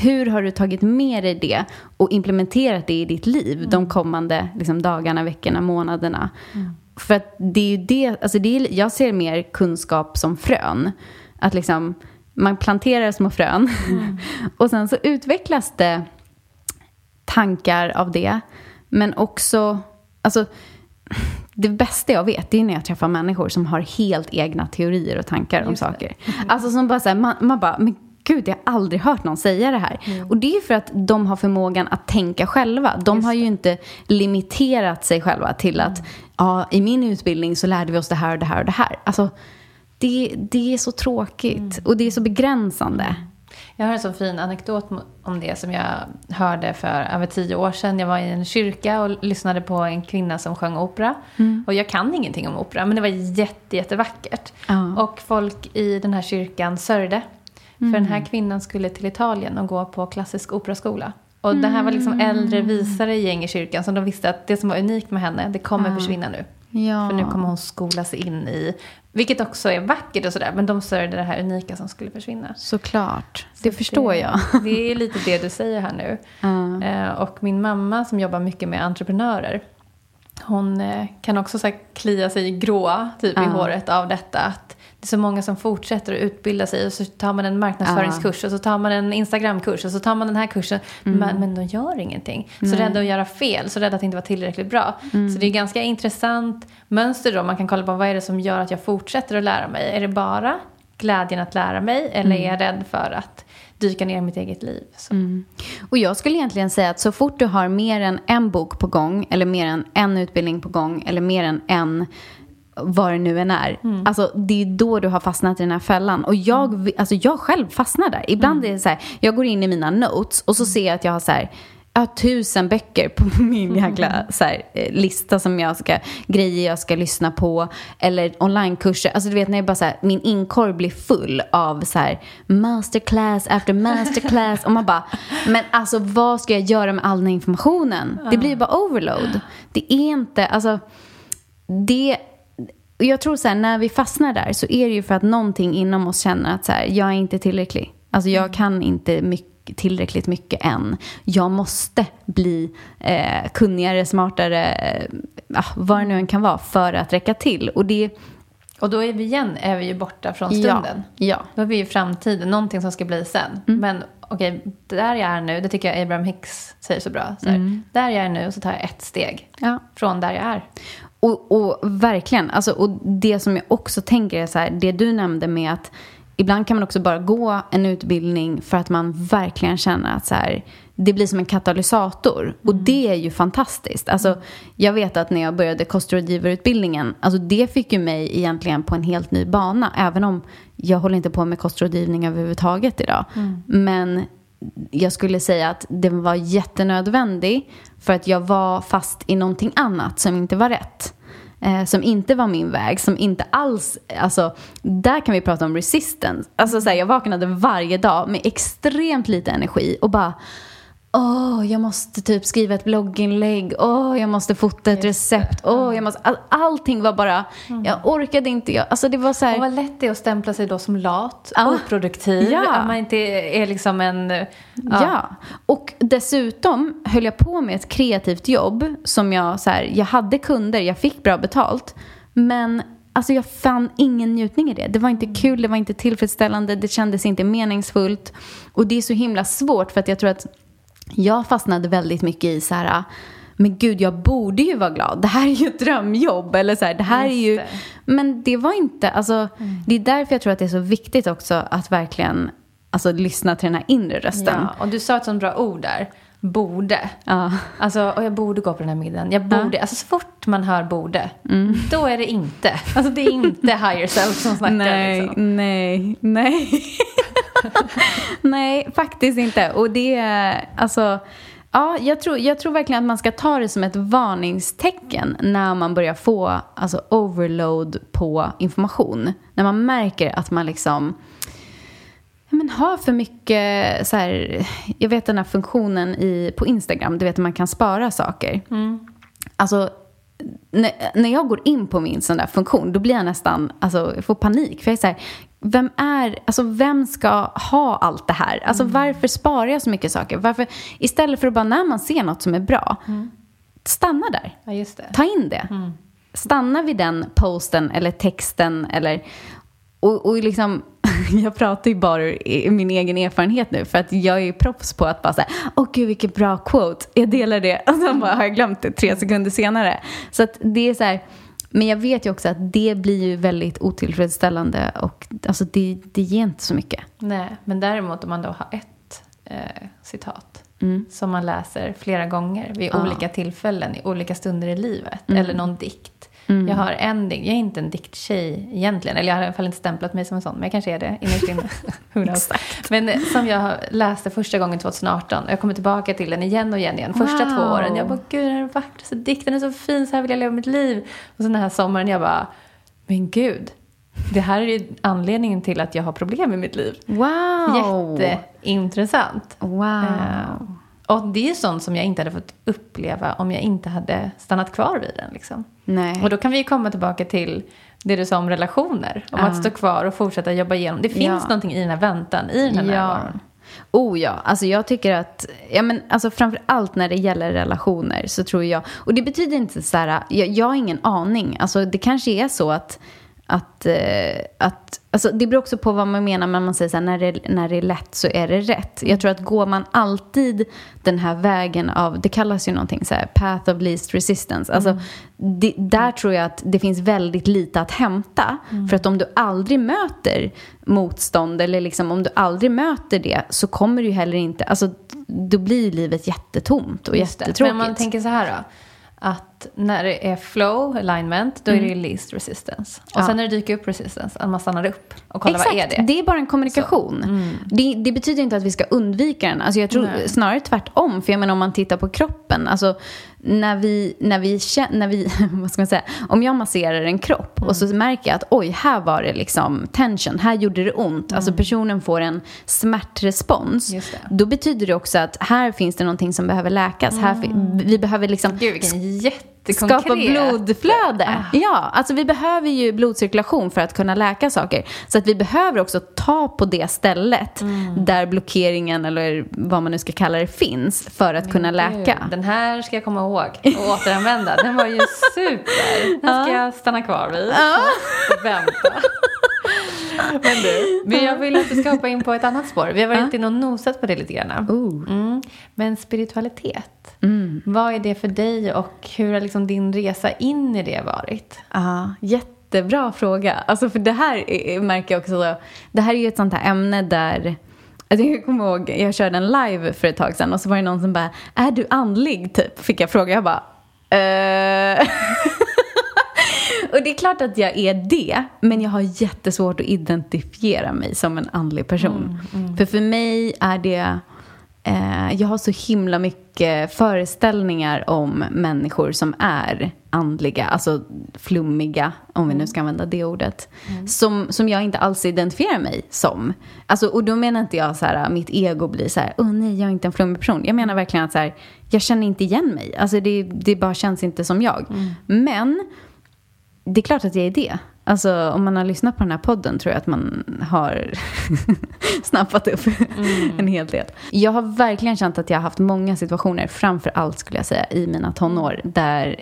hur har du tagit med dig det och implementerat det i ditt liv mm. de kommande liksom, dagarna, veckorna, månaderna? Mm. För att det är ju det, alltså det är, jag ser mer kunskap som frön. Att liksom man planterar små frön mm. och sen så utvecklas det tankar av det. Men också, alltså det bästa jag vet, det är när jag träffar människor som har helt egna teorier och tankar om saker. Mm. Alltså som bara så här, man, man bara, men gud, jag har aldrig hört någon säga det här. Mm. Och det är för att de har förmågan att tänka själva. De Just har ju det. Inte limiterat sig själva till att, mm. ja, i min utbildning så lärde vi oss det här och det här och det här. Alltså Det, det är så tråkigt mm. och det är så begränsande. Jag har en så fin anekdot om det som jag hörde för över tio år sedan. Jag var i en kyrka och lyssnade på en kvinna som sjöng opera. Mm. Och jag kan ingenting om opera, men det var jätte, jättevackert. Mm. Och folk i den här kyrkan sörjde. För mm. den här kvinnan skulle till Italien och gå på klassisk operaskola. Och mm. det här var liksom äldre visare i gäng i kyrkan. Så de visste att det som var unikt med henne, det kommer mm. försvinna nu. Ja. För nu kommer hon skolas in i, vilket också är vackert och sådär, men de sörjde det här unika som skulle försvinna. Såklart, det, så det förstår jag. Det är lite det du säger här nu. Mm. Och min mamma som jobbar mycket med entreprenörer, hon kan också så här klia sig gråa typ mm. i håret av detta, att det är så många som fortsätter att utbilda sig, och så tar man en marknadsföringskurs och så tar man en Instagramkurs och så tar man den här kursen mm. men, men de gör ingenting. Så Nej. Rädda att göra fel, så rädda att inte vara tillräckligt bra. Mm. Så det är ganska intressant mönster då. Man kan kolla på vad är det som gör att jag fortsätter att lära mig. Är det bara glädjen att lära mig, eller mm. är jag rädd för att dyka ner i mitt eget liv? Så. Mm. Och jag skulle egentligen säga att så fort du har mer än en bok på gång, eller mer än en utbildning på gång, eller mer än en vad det nu än är. Mm. Alltså det är då du har fastnat i den här fällan. Och jag, mm. alltså, jag själv fastnar där. Ibland mm. är det så här, jag går in i mina notes och så ser jag att jag har så här, jag har tusen böcker på min jäkla mm. så här, lista som jag ska, grejer jag ska lyssna på, eller onlinekurser. Alltså du vet, när jag bara så här, min inkorg blir full av så här masterclass after masterclass och man bara, men alltså vad ska jag göra med all den informationen? Mm. Det blir bara overload. Det är inte, alltså det. Och jag tror så här, när vi fastnar där så är det ju för att någonting inom oss känner att så här, jag är inte tillräcklig. Alltså jag kan inte mycket, tillräckligt mycket än. Jag måste bli eh, kunnigare, smartare, eh, vad det nu än kan vara, för att räcka till. Och, det... och då är vi igen är vi ju borta från stunden. Ja, ja. Då är vi ju framtiden, någonting som ska bli sen. Mm. Men okej, okay, där jag är nu, det tycker jag Abraham Hicks säger så bra. Så här, mm. där jag är nu, så tar jag ett steg ja. Från där jag är. Och, och verkligen, alltså, och det som jag också tänker är så här, det du nämnde med att ibland kan man också bara gå en utbildning för att man verkligen känner att så här, det blir som en katalysator. Mm. Och det är ju fantastiskt. Alltså, jag vet att när jag började kostrådgivarutbildningen, alltså det fick ju mig egentligen på en helt ny bana. Även om jag håller inte på med kostrådgivning överhuvudtaget idag. Mm. Men jag skulle säga att den var jättenödvändig för att jag var fast i någonting annat som inte var rätt. Eh, som inte var min väg, som inte alls, alltså där kan vi prata om resistance. Alltså så här, jag vaknade varje dag med extremt lite energi och bara åh, oh, jag måste typ skriva ett blogginlägg. Åh, oh, jag måste fota ett recept. Åh, oh, jag måste all, allting var bara mm. jag orkade inte. Jag, alltså det var så här, och vad lätt det är att stämpla sig då som lat, ah, oproduktiv, ja. Att man inte är liksom en ja. ja. Och dessutom höll jag på med ett kreativt jobb som jag så här, jag hade kunder, jag fick bra betalt, men alltså jag fann ingen njutning i det. Det var inte kul, det var inte tillfredsställande, det kändes inte meningsfullt. Och det är så himla svårt för att jag tror att jag fastnade väldigt mycket i så här, men gud, jag borde ju vara glad. Det här är ju ett drömjobb, eller så här, det här är ju det. Men det var inte, alltså mm. det är därför jag tror att det är så viktigt också att verkligen alltså lyssna till den här inre rösten. Ja, och du sa ett sånt bra ord där, borde. Ja. Alltså, och jag borde gå på den här middagen. Jag borde, ja. Alltså så fort man hör borde, mm. då är det inte. Alltså det är inte higher self som snackar. Nej, liksom. nej, nej. Nej, faktiskt inte. Och det är alltså, ja, jag tror, jag tror verkligen att man ska ta det som ett varningstecken när man börjar få alltså overload på information. När man märker att man liksom men har för mycket så här, jag vet den här funktionen i, på Instagram, du vet att man kan spara saker. Mm. Alltså när, när jag går in på min sån där funktion, då blir jag nästan, alltså jag får panik, för jag är så här, vem är, alltså vem ska ha allt det här? Alltså mm. varför sparar jag så mycket saker? Varför istället för att bara när man ser något som är bra, mm. stanna där. Ja, just det. Ta in det. Mm. Stanna vid den posten eller texten eller och, och liksom jag pratar ju bara i min egen erfarenhet nu, för att jag är proffs på att bara säga, åh gud vilken bra quote, jag delar det och sen bara har jag glömt det tre sekunder senare. Så att det är så här, men jag vet ju också att det blir ju väldigt otillfredsställande och alltså det, det ger inte så mycket. Nej, men däremot om man då har ett eh, citat mm. som man läser flera gånger vid ah. olika tillfällen i olika stunder i livet mm. eller någon dikt. Mm. Jag har en dikt, jag är inte en dikttjej egentligen, eller jag har i alla fall inte stämplat mig som en sån, men jag kanske är det innerst inne. Who knows? Men som jag läste första gången tjugo arton, jag kommer tillbaka till den igen och igen igen, första wow. två åren, jag bara gud den är vackert, så dikten är så fin, så här vill jag leva mitt liv. Och så den här sommaren jag bara, men gud, det här är ju anledningen till att jag har problem i mitt liv. Wow. Jätteintressant. Wow. Uh, Och det är sånt som jag inte hade fått uppleva om jag inte hade stannat kvar vid den. Liksom. Nej. Och då kan vi ju komma tillbaka till det du sa om relationer. Om uh. att stå kvar och fortsätta jobba igenom. Det finns ja. någonting i den här väntan, i den här ja. närvaron. Oh ja, alltså jag tycker att ja, men alltså framförallt när det gäller relationer så tror jag. Och det betyder inte så här, jag, jag har ingen aning. Alltså det kanske är så att Att, att, alltså det beror också på vad man menar när man säger så här, när, det, när det är lätt så är det rätt. Jag tror att går man alltid den här vägen av, det kallas ju någonting så här, path of least resistance. Alltså mm. det, där tror jag att det finns väldigt lite att hämta. Mm. För att om du aldrig möter motstånd eller liksom om du aldrig möter det, så kommer du heller inte, alltså då blir livet jättetomt och jättetråkigt. Men man tänker så här då. Att när det är flow, alignment, då är det ju least resistance. Och ja. sen när det dyker upp resistance, att man stannar upp och kollar exakt, vad är det. Det är bara en kommunikation. Mm. Det, det betyder inte att vi ska undvika den. Alltså jag tror Nej. snarare tvärtom. För jag menar om man tittar på kroppen. Alltså när vi, när vi, när vi vad ska man säga. Om jag masserar en kropp mm. och så märker jag att oj, här var det liksom tension. Här gjorde det ont. Mm. Alltså personen får en smärtrespons. Då betyder det också att här finns det någonting som behöver läkas. Mm. Här, vi behöver liksom... Gud, jättekonkret. Skapa blodflöde. Ah. Ja, alltså vi behöver ju blodcirkulation för att kunna läka saker. Så att vi behöver också ta på det stället mm. där blockeringen eller vad man nu ska kalla det finns för att men kunna läka. Gud, den här ska jag komma ihåg och återanvända. Den var ju super. Den ska jag stanna kvar vid och vänta. Men du, men jag vill inte skapa in på ett annat spår. Vi har varit inne och nosat på det lite grann. Mm. Men spiritualitet. Mm. Vad är det för dig och hur har liksom din resa in i det varit? Ja, jättebra fråga. Alltså för det här är, märker jag också. Då, det här är ju ett sånt här ämne där... Alltså jag kommer ihåg, jag körde en live för ett tag sedan. Och så var det någon som bara, är du andlig typ? Fick jag fråga. Jag bara, eh... Och det är klart att jag är det, men jag har jättesvårt att identifiera mig som en andlig person. Mm, mm. För för mig är det... Eh, jag har så himla mycket föreställningar om människor som är andliga. Alltså flummiga, om vi nu ska använda det ordet. Mm. Som, som jag inte alls identifierar mig som. Alltså, och då menar inte jag så här, mitt ego blir så här, åh nej, jag är inte en flummig person. Jag menar verkligen att så här, jag känner inte igen mig. Alltså det, det bara känns inte som jag. Mm. Men... Det är klart att jag är det. Alltså om man har lyssnat på den här podden tror jag att man har snappat upp mm. en hel del. Jag har verkligen känt att jag har haft många situationer, framförallt skulle jag säga i mina tonår, där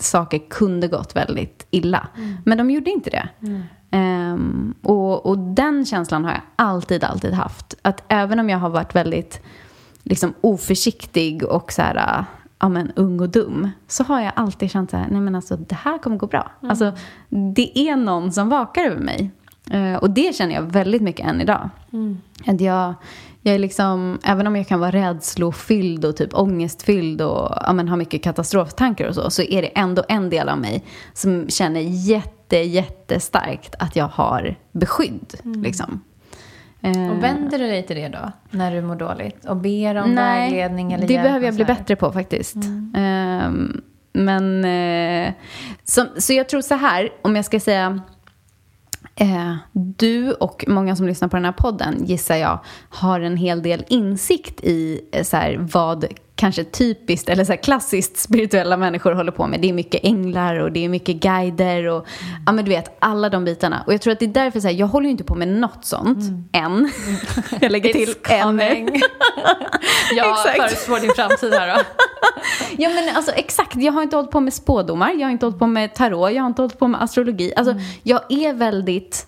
saker kunde gått väldigt illa. Mm. Men de gjorde inte det. Mm. Um, och, och den känslan har jag alltid, alltid haft. Att även om jag har varit väldigt liksom, oförsiktig och så här... Ja, men ung och dum, så har jag alltid känt så här, nej men alltså det här kommer gå bra. Mm. Alltså det är någon som vakar över mig. Uh, och det känner jag väldigt mycket än idag. Mm. Att jag, jag är liksom, även om jag kan vara rädslofylld och typ ångestfylld och ja, men har mycket katastroftankar och så, så är det ändå en del av mig som känner jätte, jättestarkt att jag har beskydd mm. liksom. Och vänder du dig till det då? När du mår dåligt? Och ber om Nej, vägledning eller hjälp? Det behöver jag bli bättre på faktiskt. Mm. Um, men... Uh, så, så jag tror så här. Om jag ska säga... Eh, du och många som lyssnar på den här podden, gissar jag, har en hel del insikt i eh, så här, vad kanske typiskt eller så här klassiskt spirituella människor håller på med. Det är mycket änglar och det är mycket guider och mm. ja, men du vet, alla de bitarna. Och jag tror att det är därför så här, jag håller ju inte på med något sånt mm. än. Jag lägger till än. Jag förutspår din framtid här då. Ja, men alltså exakt, jag har inte hållit på med spådomar, jag har inte hållit på med tarot, jag har inte hållit på med astrologi. Alltså mm. jag är väldigt,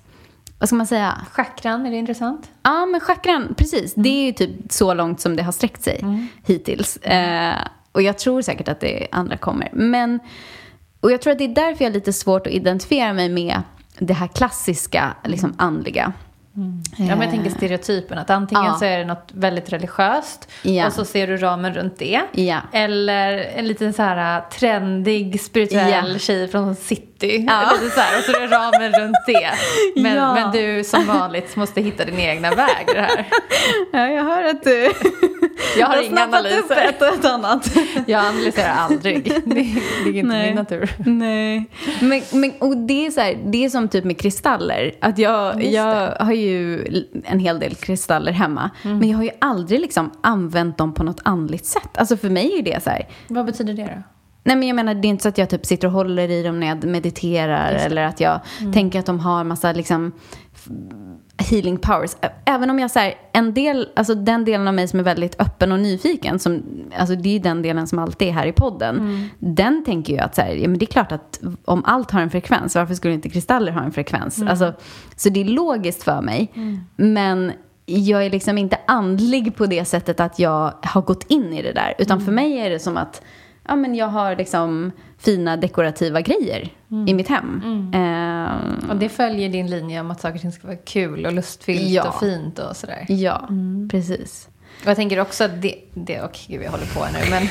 vad ska man säga? Chakran, är det intressant? Ja, men chakran, precis. Mm. Det är ju typ så långt som det har sträckt sig mm. hittills. Eh, och jag tror säkert att det andra kommer. Men, och jag tror att det är därför jag är lite svårt att identifiera mig med det här klassiska, liksom andliga. Mm. Ja, men jag tänker stereotypen, att antingen ja. så är det något väldigt religiöst ja. och så ser du ramen runt det ja. eller en liten så här trendig spirituell ja. tjej från city ja. lite så här, och så är det ramen runt det, men, ja. men du som vanligt måste hitta din egna väg det här. Ja, jag hör att du jag har, har inga analyser upp ett och ett annat. Jag analyserar aldrig, det är inte Nej. min natur. Nej. Men, men, och det är, så här, det är som typ med kristaller, att jag, jag har ju ju en hel del kristaller hemma mm. men jag har ju aldrig liksom använt dem på något andligt sätt. Alltså för mig är det så här. Vad betyder det då? Nej, men jag menar, det är inte så att jag typ sitter och håller i dem när jag mediterar eller att jag mm. tänker att de har massa liksom healing powers. Även om jag så här, en del, alltså den delen av mig som är väldigt öppen och nyfiken, som, alltså det är ju den delen som alltid är här i podden mm. den tänker ju att så här, ja, men det är klart att om allt har en frekvens, varför skulle inte kristaller ha en frekvens mm. alltså, så det är logiskt för mig mm. men jag är liksom inte andlig på det sättet att jag har gått in i det där, utan mm. för mig är det som att ja, men jag har liksom fina dekorativa grejer mm. i mitt hem. Mm. Ehm. Och det följer din linje om att saker och ting ska vara kul och lustfyllt ja. och fint och sådär. Ja, mm. precis. Och jag tänker också att det, det och gud, jag håller på nu, men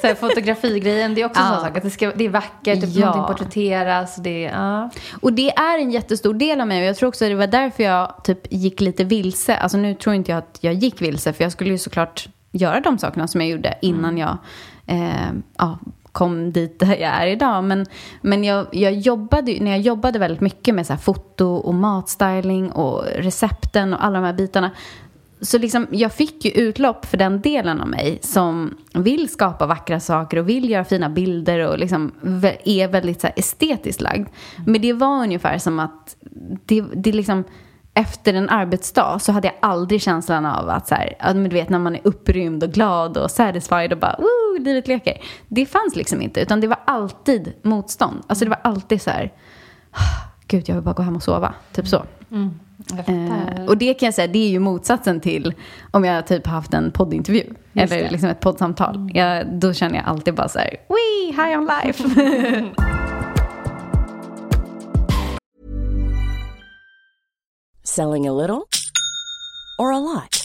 så här, fotografigrejen, det är också ja. en sån sak att det, ska, det är vackert, det ja. porträtteras. Det, ja. Och det är en jättestor del av mig, och jag tror också att det var därför jag typ gick lite vilse. Alltså nu tror inte jag att jag gick vilse, för jag skulle ju såklart göra de sakerna som jag gjorde innan jag eh, ja, kom dit där jag är idag. Men, men jag, jag jobbade, när jag jobbade väldigt mycket med så här foto och matstyling och recepten och alla de här bitarna, så liksom, jag fick ju utlopp för den delen av mig som vill skapa vackra saker och vill göra fina bilder och liksom är väldigt så här estetiskt lagd. Men det var ungefär som att det, det liksom, efter en arbetsdag så hade jag aldrig känslan av att så här, du vet, när man är upprymd och glad och satisfied och bara, woo, livet leker. Det fanns liksom inte, utan det var alltid motstånd. Alltså det var alltid så här, gud, jag vill bara gå hem och sova, typ så. Mm. Eh, och det kan jag säga, det är ju motsatsen till om jag typ haft en poddintervju Just eller det. liksom ett poddsamtal. Mm. Jag, då känner jag alltid bara så här, wee, high on life. Selling a little or a lot?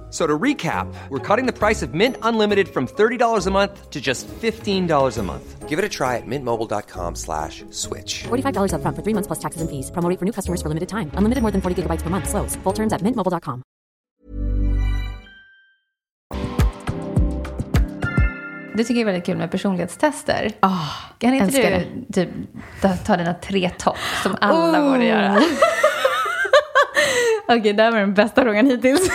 So to recap, we're cutting the price of Mint Unlimited from thirty dollars a month to just fifteen dollars a month. Give it a try at mintmobile.com slash switch. forty-five dollars up front for three months plus taxes and fees. Promo rate for new customers for limited time. Unlimited more than forty gigabytes per month. Slows full terms at mint mobile dot com. Du tycker det är väldigt kul med personlighetstester. Oh, kan inte du typ, ta dina tre topp som alla oh. borde göra? Okej, okay, det här var den bästa frågan hittills.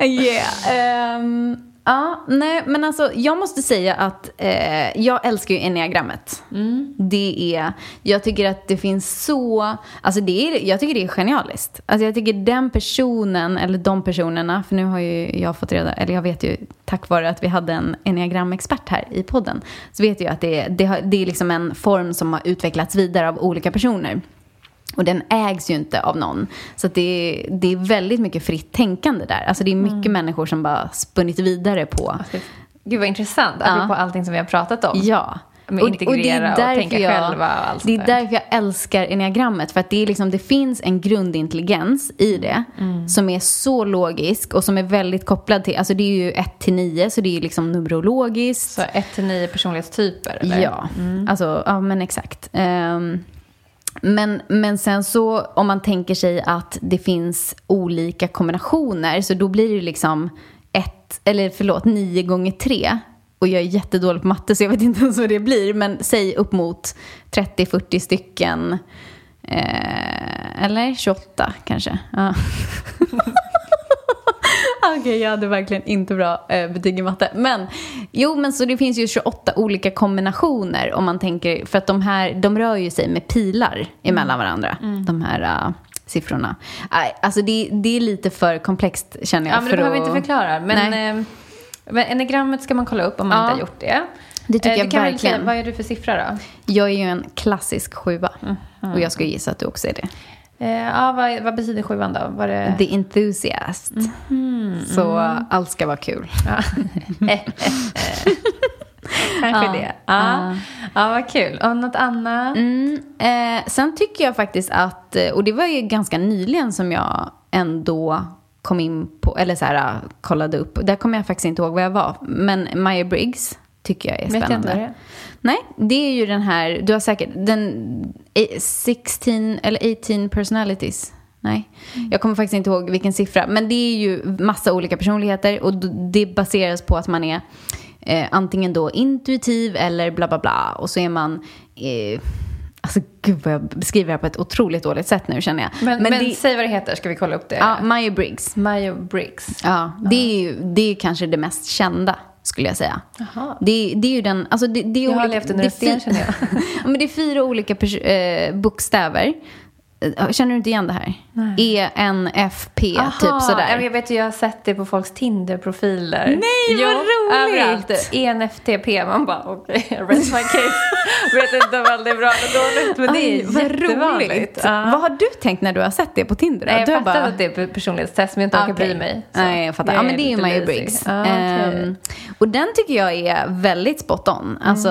Yeah. Um, Ja, nej, men alltså jag måste säga att eh, jag älskar ju enneagrammet. Mm. Det är, jag tycker att det finns så, alltså det är, jag tycker det är genialiskt. Alltså jag tycker den personen eller de personerna, för nu har ju jag fått reda, eller jag vet ju tack vare att vi hade en enneagramexpert här i podden, så vet jag att det är, det, har, det är liksom en form som har utvecklats vidare av olika personer. Och den ägs ju inte av någon. Så att det, är, det är väldigt mycket fritt tänkande där. Alltså det är mycket mm. människor som bara spunnit vidare på. Gud vad intressant. Ja. På allting som vi har pratat om. Ja. Med och, integrera och, det är och tänka jag, själva och allt. Det är där. därför jag älskar enneagrammet. För att det, är liksom, det finns en grundintelligens i det. Mm. Som är så logisk. Och som är väldigt kopplad till. Alltså det är ju ett till nio. Så det är ju liksom numerologiskt. Så ett till nio personlighetstyper eller? Ja. Mm. Alltså ja men exakt. Um, Men, men sen så om man tänker sig att det finns olika kombinationer, så då blir det liksom ett, eller förlåt, nio gånger tre. Och jag är jättedålig på matte så jag vet inte ens vad det blir. Men säg upp mot trettio till fyrtio stycken. Eh, eller tjugoåtta kanske. Ja. Okej, okay, jag hade verkligen inte bra eh, betyg i matte. Men, jo, men så det finns ju tjugoåtta olika kombinationer om man tänker, för att de här, de rör ju sig med pilar emellan varandra, mm. de här uh, siffrorna. Aj, alltså det, det är lite för komplext känner jag. Ja, men det behöver att... inte förklara. Men, eh, men enneagrammet ska man kolla upp om man ja. inte har gjort det. Det tycker eh, jag, det jag verkligen. Säga, vad är du för siffra då? Jag är ju en klassisk sjua mm. Mm. och jag skulle gissa att du också är det. Ja, eh, ah, vad, vad betyder sjuan då? Var det... The enthusiast. Mm-hmm. Så mm. allt ska vara kul. Ja. Kanske ah, det. Ja, ah. ah. ah, vad kul. Och något annat? Mm, eh, sen tycker jag faktiskt att, och det var ju ganska nyligen som jag ändå kom in på, eller så här kollade upp. Där kommer jag faktiskt inte ihåg vad jag var. Men Myers Briggs tycker jag är spännande. Jag det är. Nej, det är ju den här, du har säkert den sexton eller arton personalities. Nej. Mm. Jag kommer faktiskt inte ihåg vilken siffra, men det är ju massa olika personligheter och det baseras på att man är eh, antingen då intuitiv eller bla bla bla, och så är man eh, alltså gud vad jag beskriver det här på ett otroligt dåligt sätt nu känner jag. Men, men, men det, säg vad det heter, ska vi kolla upp det? Ja, Myers Briggs. Myers Briggs. Ja, det är ju det är kanske det mest kända, skulle jag säga. Det, det är ju den, alltså det, det är jag olika, har levt under det sten, känner jag. Ja, men det är fyra olika pers- eh, bokstäver. Känner du inte igen det här? Nej. E N F P. Aha, typ sådär. Jag vet ju, jag har sett det på folks Tinder-profiler. Nej, jo, vad roligt! Överallt. E N F T P, man bara okej, okay, rest my case. Vet inte om det är bra eller dåligt, men det är jättevanligt. Uh. Vad har du tänkt när du har sett det på Tinder? Nej, jag, jag fattar bara... att det är personlighetstest, men jag inte orkar okay. bry mig. Så. Nej, jag fattar. Ja, men det är ju Myers Briggs. Ah, okay. um, och den tycker jag är väldigt spot on. Alltså,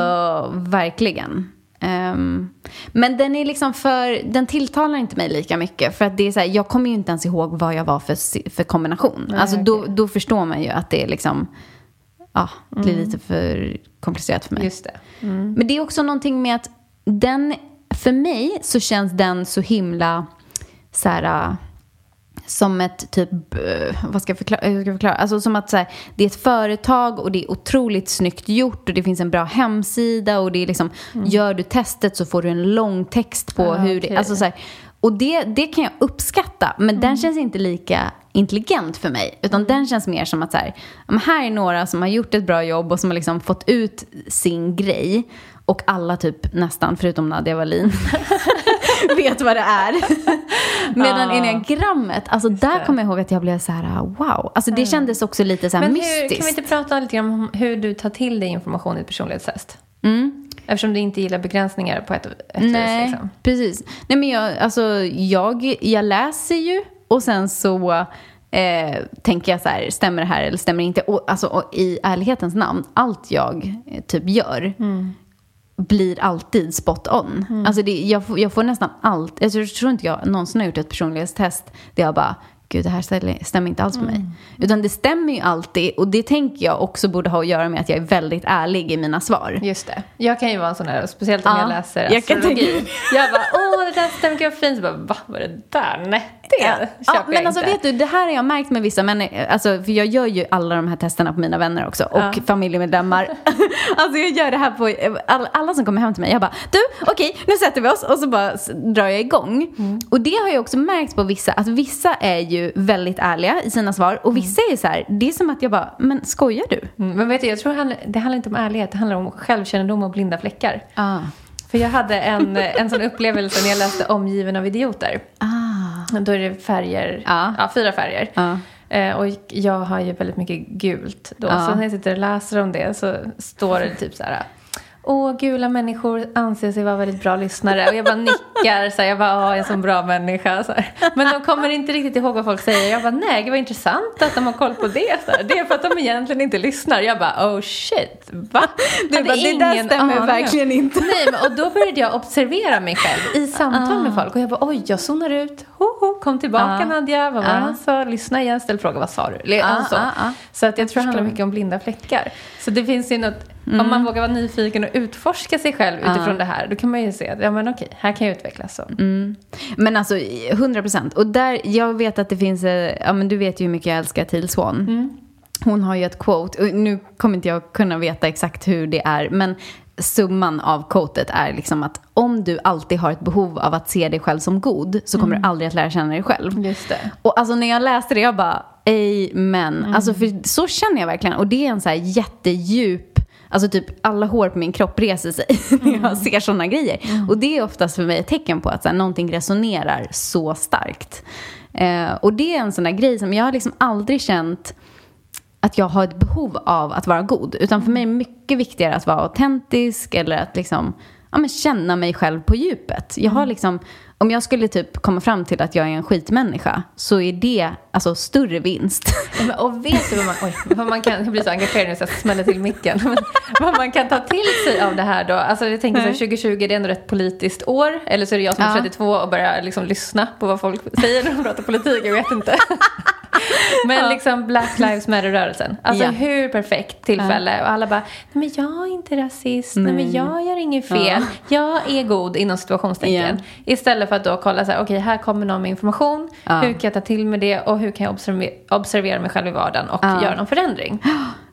mm. verkligen. Um, men den är liksom för den tilltalar inte mig lika mycket, för att det är så här, jag kommer ju inte ens ihåg vad jag var för, för kombination. Nej, alltså okay. då, då förstår man ju att det är liksom ja, det blir mm. lite för komplicerat för mig. Just det. Mm. Men det är också någonting med att den, för mig så känns den så himla så här, som ett typ, vad ska jag förklara, jag ska förklara? Alltså som att så här, det är ett företag och det är otroligt snyggt gjort och det finns en bra hemsida och det är liksom, mm. gör du testet så får du en lång text på ah, hur okay. det, alltså så här, och det, det kan jag uppskatta, men mm. den känns inte lika intelligent för mig, utan den känns mer som att så här, här är några som har gjort ett bra jobb och som har liksom fått ut sin grej, och alla typ nästan, förutom Nadja Wallin vet vad det är. Medan ah. enneagrammet, alltså där kommer jag ihåg att jag blev så här: wow. Alltså det kändes också lite så här men mystiskt. Hur, kan vi inte prata lite om hur du tar till dig information i ett personlighetstest? Mm. Eftersom du inte gillar begränsningar på ett, ett Nej, vis, liksom. Precis. Nej, men jag, alltså, jag, jag läser ju och sen så... Eh, tänker jag så här, stämmer det här eller stämmer det inte? Och, alltså, och i ärlighetens namn, allt jag eh, typ gör mm. blir alltid spot on. Mm. Alltså det, jag, jag får nästan allt. Alltså, jag tror inte jag någonsin har gjort ett personlighetstest där jag bara, gud det här stämmer, stämmer inte alls på mig. Mm. Utan det stämmer ju alltid, och det tänker jag också borde ha att göra med att jag är väldigt ärlig i mina svar. Just det. Jag kan ju vara en sån här, speciellt om ja, jag läser astrologi. Jag, jag bara, åh testa demografin. Så bara, va, var det där? Nej, det ja. köper ja, jag men inte. Alltså, vet du, det här har jag märkt med vissa människor. Alltså, för jag gör ju alla de här testerna på mina vänner också. Och ja. familjemedlemmar. Alltså jag gör det här på alla, alla som kommer hem till mig. Jag bara, du, okej, okay, nu sätter vi oss. Och så bara drar jag igång. Mm. Och det har jag också märkt på vissa. Att vissa är ju väldigt ärliga i sina svar. Och vissa är ju så här, det är som att jag bara, men skojar du? Mm. Men vet du, jag tror det handlar inte om ärlighet. Det handlar om självkännedom och blinda fläckar. Ah. För jag hade en, en sån upplevelse när jag läste Omgiven av idioter. Ah. Då är det färger, ah. ja, fyra färger. Ah. Eh, och jag har ju väldigt mycket gult då. Ah. Så när jag sitter och läser om det så står det typ så här... Åh, gula människor anser sig vara väldigt bra lyssnare. Och jag bara nickar. Så här, jag bara, åh, jag är en sån bra människa. Så här. Men de kommer inte riktigt ihåg vad folk säger. Jag bara, nej, det var intressant att de har koll på det. Så här. Det är för att de egentligen inte lyssnar. Jag bara, oh shit, va? Du bara, det där stämmer ah, verkligen inte. Nej, men, och då började jag observera mig själv i samtal ah. med folk. Och jag bara, oj, jag zonar ut. Ho, ho, kom tillbaka, ah. Nadja. Vad var ah. alltså? Lyssna igen, ställ fråga, vad sa du? Alltså. Ah, ah, ah. Så att jag tror det handlar mycket om blinda fläckar. Så det finns ju något... Mm. Om man vågar vara nyfiken och utforska sig själv utifrån uh. det här, då kan man ju se att ja, men okej, här kan jag utvecklas så. Mm. Men alltså hundra procent. Och där, jag vet att det finns, ja, men du vet ju hur mycket jag älskar Teal Swan. Mm. Hon har ju ett quote, och nu kommer inte jag kunna veta exakt hur det är, men summan av quotet är liksom att om du alltid har ett behov av att se dig själv som god, så kommer mm. du aldrig att lära känna dig själv. Just det. Och alltså när jag läste det, jag bara amen. Mm. Alltså för så känner jag verkligen. Och det är en så här jättedjup, alltså typ alla hår på min kropp reser sig mm. när jag ser sådana grejer. Mm. Och det är oftast för mig ett tecken på att så här, någonting resonerar så starkt. Eh, och det är en sån där grej som jag har liksom aldrig känt att jag har ett behov av att vara god. Utan för mig är det mycket viktigare att vara autentisk eller att liksom, ja, men känna mig själv på djupet. Jag har liksom, om jag skulle typ komma fram till att jag är en skitmänniska, så är det alltså större vinst. Ja, och vet du vad man, oj, vad man kan, jag blir så engagerad nu så jag smäller till micken. Men vad man kan ta till sig av det här då. Alltså jag tänker så här, tjugo tjugo, det är ändå ett politiskt år. Eller så är det jag som är trettiotvå och börjar liksom lyssna på vad folk säger när de pratar politik. Jag vet inte. Men liksom Black Lives Matter-rörelsen. Alltså ja. Hur perfekt tillfälle. Och alla bara, nej men jag är inte rasist. Nej, nej men jag gör inget fel. Ja. Jag är god inom situationstecken. Ja. Istället för att då kolla så här, okej, okay, här kommer någon med information. Ja. Hur kan jag ta till mig det? Och hur kan jag observer- observera mig själv i vardagen och ja. göra någon förändring?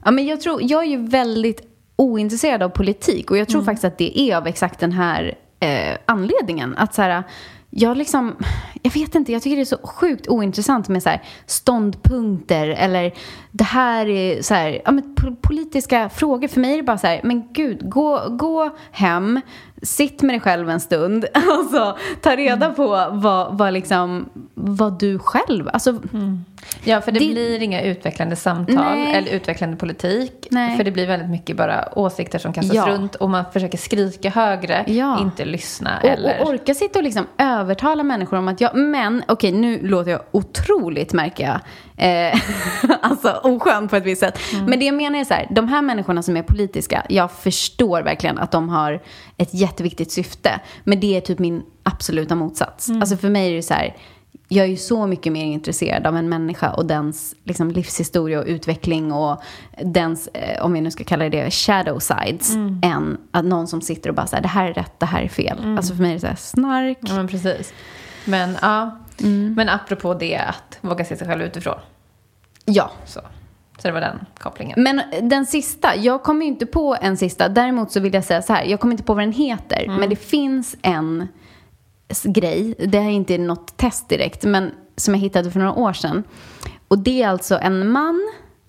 Ja, men jag tror, jag är ju väldigt ointresserad av politik. Och jag tror mm. faktiskt att det är av exakt den här eh, anledningen. Att så här... Jag liksom, jag vet inte, jag tycker det är så sjukt ointressant med så här ståndpunkter eller det här är så här, ja, men politiska frågor. För mig är det bara så här, men gud, gå, gå hem, sitt med dig själv en stund. Alltså, ta reda mm. på vad, vad, liksom, vad du själv... Alltså, mm. Ja, för det, det blir inga utvecklande samtal. Nej. Eller utvecklande politik. Nej. För det blir väldigt mycket bara åsikter som kastas ja. runt. Och man försöker skrika högre, ja. inte lyssna. Och, eller... och orka sitta och liksom övertala människor om att jag... Men, okej, okay, nu låter jag otroligt, märker jag. Eh, alltså, oskön på ett visst sätt. Mm. Men det jag menar är så här, de här människorna som är politiska, jag förstår verkligen att de har ett jätte viktigt syfte, men det är typ min absoluta motsats. Mm. Alltså för mig är det så här, jag är ju så mycket mer intresserad av en människa och dens liksom livshistoria och utveckling och dens, om vi nu ska kalla det shadow sides, mm. än att någon som sitter och bara så här, det här är rätt, det här är fel. Mm. Alltså för mig är det så här snark. Ja, men precis. Men ja, mm. men apropå det att våga se sig själv utifrån. Ja. Så. Så det var den kopplingen. Men den sista, jag kommer ju inte på en sista. Däremot så vill jag säga så här, jag kommer inte på vad den heter. Mm. Men det finns en grej, det här är inte något test direkt, men som jag hittade för några år sedan. Och det är alltså en man,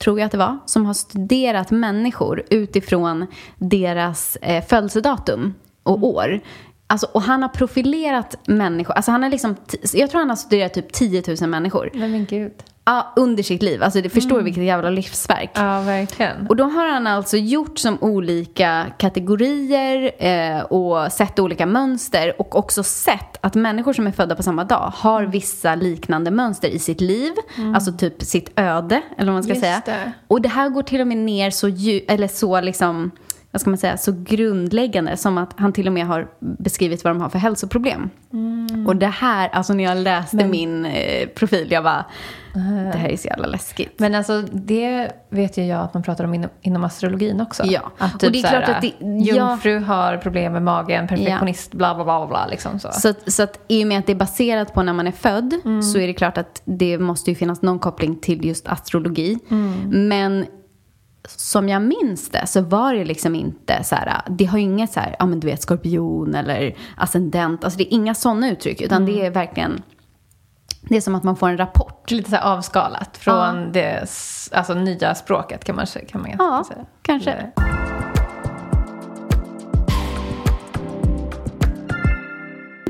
tror jag att det var, som har studerat människor utifrån deras eh, födelsedatum och mm. år. Alltså, och han har profilerat människor. Alltså han har liksom, jag tror han har studerat typ tio tusen människor. Men min gud. Ja, under sitt liv. Alltså det förstår mm. vilket jävla livsverk. Ja, verkligen. Och då har han alltså gjort som olika kategorier eh, och sett olika mönster. Och också sett att människor som är födda på samma dag har vissa liknande mönster i sitt liv. Mm. Alltså typ sitt öde, eller vad man ska Just säga. Det. Och det här går till och med ner så dju- eller så liksom... vad ska man säga, så grundläggande som att han till och med har beskrivit vad de har för hälsoproblem. Mm. Mm. Och det här, alltså när jag läste men, min eh, profil, jag bara, uh, det här är så jävla läskigt. Men alltså det vet ju jag att man pratar om inom, inom astrologin också. Ja, att typ och det är så klart här, att det, jungfru ja. har problem med magen, perfektionist, ja. bla bla bla bla liksom så. Så, så att i och med att det är baserat på när man är född mm. så är det klart att det måste ju finnas någon koppling till just astrologi. Mm. Men som jag minns det så var det liksom inte så här, det har ju inget så här, ja men du vet skorpion eller ascendent, alltså det är inga sådana uttryck utan mm. det är verkligen, det är som att man får en rapport lite så här avskalat från ja. det alltså nya språket kan man, kan man ja, säga. Kanske. Eller...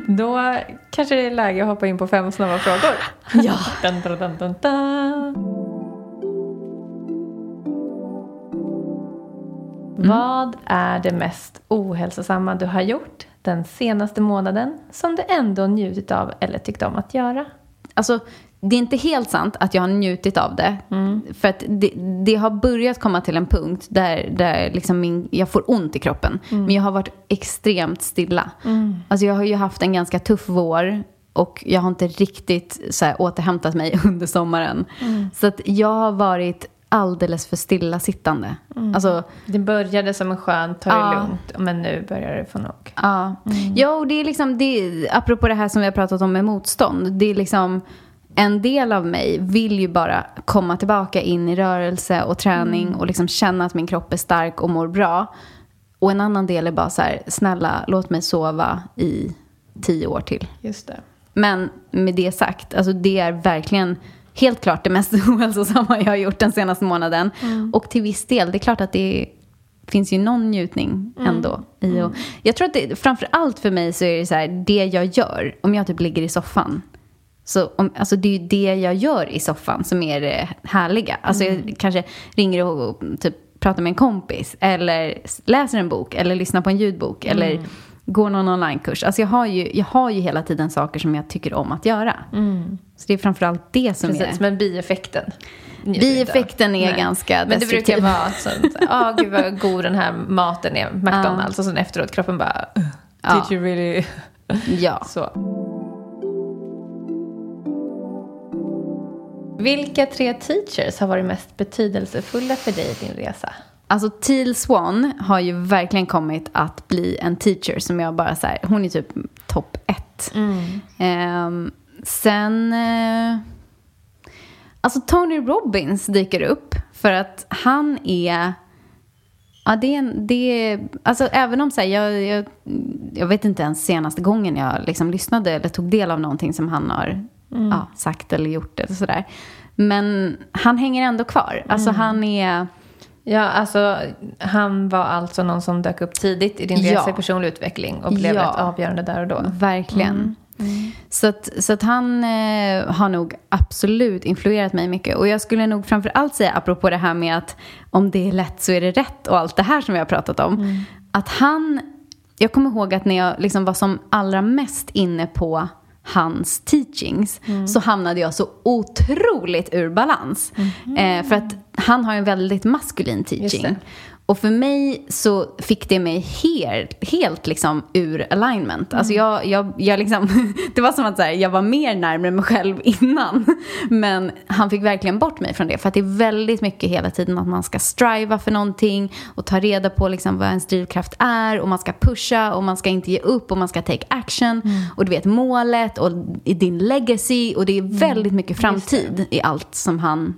Då kanske det är läge att hoppa in på fem snabba frågor. Ja. dun, dun, dun, dun, dun. Mm. Vad är det mest ohälsosamma du har gjort den senaste månaden som du ändå njutit av eller tyckt om att göra? Alltså, det är inte helt sant att jag har njutit av det. Mm. För att det, det har börjat komma till en punkt där, där liksom min, jag får ont i kroppen. Mm. Men jag har varit extremt stilla. Mm. Alltså, jag har ju haft en ganska tuff vår. Och jag har inte riktigt så här, återhämtat mig under sommaren. Mm. Så att jag har varit... alldeles för stilla sittande. Mm. Alltså, det började som en skön, ta det ja. lugnt. Men nu börjar det få nog. Ja, mm. ja och det är liksom, det är, apropå det här som vi har pratat om med motstånd. Det är liksom, en del av mig vill ju bara komma tillbaka in i rörelse och träning. Mm. Och liksom känna att min kropp är stark och mår bra. Och en annan del är bara så här, snälla, låt mig sova i tio år till. Just det. Men med det sagt, alltså det är verkligen... helt klart det mest ohälsosamma jag har gjort den senaste månaden. Mm. Och till viss del, det är klart att det finns ju någon njutning ändå. Mm. I och, jag tror att det, framförallt för mig så är det så här, det jag gör, om jag typ ligger i soffan. Så om, alltså det är ju det jag gör i soffan som är det härliga. Alltså mm. jag kanske ringer och typ pratar med en kompis. Eller läser en bok. Eller lyssnar på en ljudbok. Mm. Eller går någon onlinekurs. Alltså jag har, ju, jag har ju hela tiden saker som jag tycker om att göra. Mm. Så det är framförallt det som precis, är... men bieffekten. Bieffekten är nej. ganska men destruktiv. Men det brukar vara sånt. Ja, oh, gud vad god den här maten är. McDonald's. Ah. Och sen efteråt kroppen bara... Did ah. you really... ja. Så. Vilka tre teachers har varit mest betydelsefulla för dig i din resa? Alltså Teal Swan har ju verkligen kommit att bli en teacher som jag bara så här, hon är typ topp ett. Mm. Ehm, sen eh, alltså Tony Robbins dyker upp för att han är ja det är en, det är, alltså även om så här, jag, jag jag vet inte ens senaste gången jag liksom lyssnade eller tog del av någonting som han har mm. ja, sagt eller gjort eller så där. Men han hänger ändå kvar. Alltså mm. han är ja, alltså han var alltså någon som dök upp tidigt i din ja. resa i personlig utveckling och blev ja. ett avgörande där och då. Verkligen. Mm. Mm. Så, att, så att han eh, har nog absolut influerat mig mycket. Och jag skulle nog framförallt säga, apropå det här med att om det är lätt så är det rätt och allt det här som vi har pratat om. Mm. Att han, jag kommer ihåg att när jag liksom var som allra mest inne på hans teachings mm. så hamnade jag så otroligt ur balans. Mm. Eh, för att han har en väldigt maskulin teaching. Och för mig så fick det mig helt, helt liksom ur alignment. Mm. Alltså jag, jag, jag liksom, det var som att så här, jag var mer närmare mig själv innan. Men han fick verkligen bort mig från det. För att det är väldigt mycket hela tiden att man ska striva för någonting. Och ta reda på liksom vad ens drivkraft är. Och man ska pusha och man ska inte ge upp. Och man ska take action. Mm. Och du vet målet och din legacy. Och det är väldigt mycket framtid i allt som han...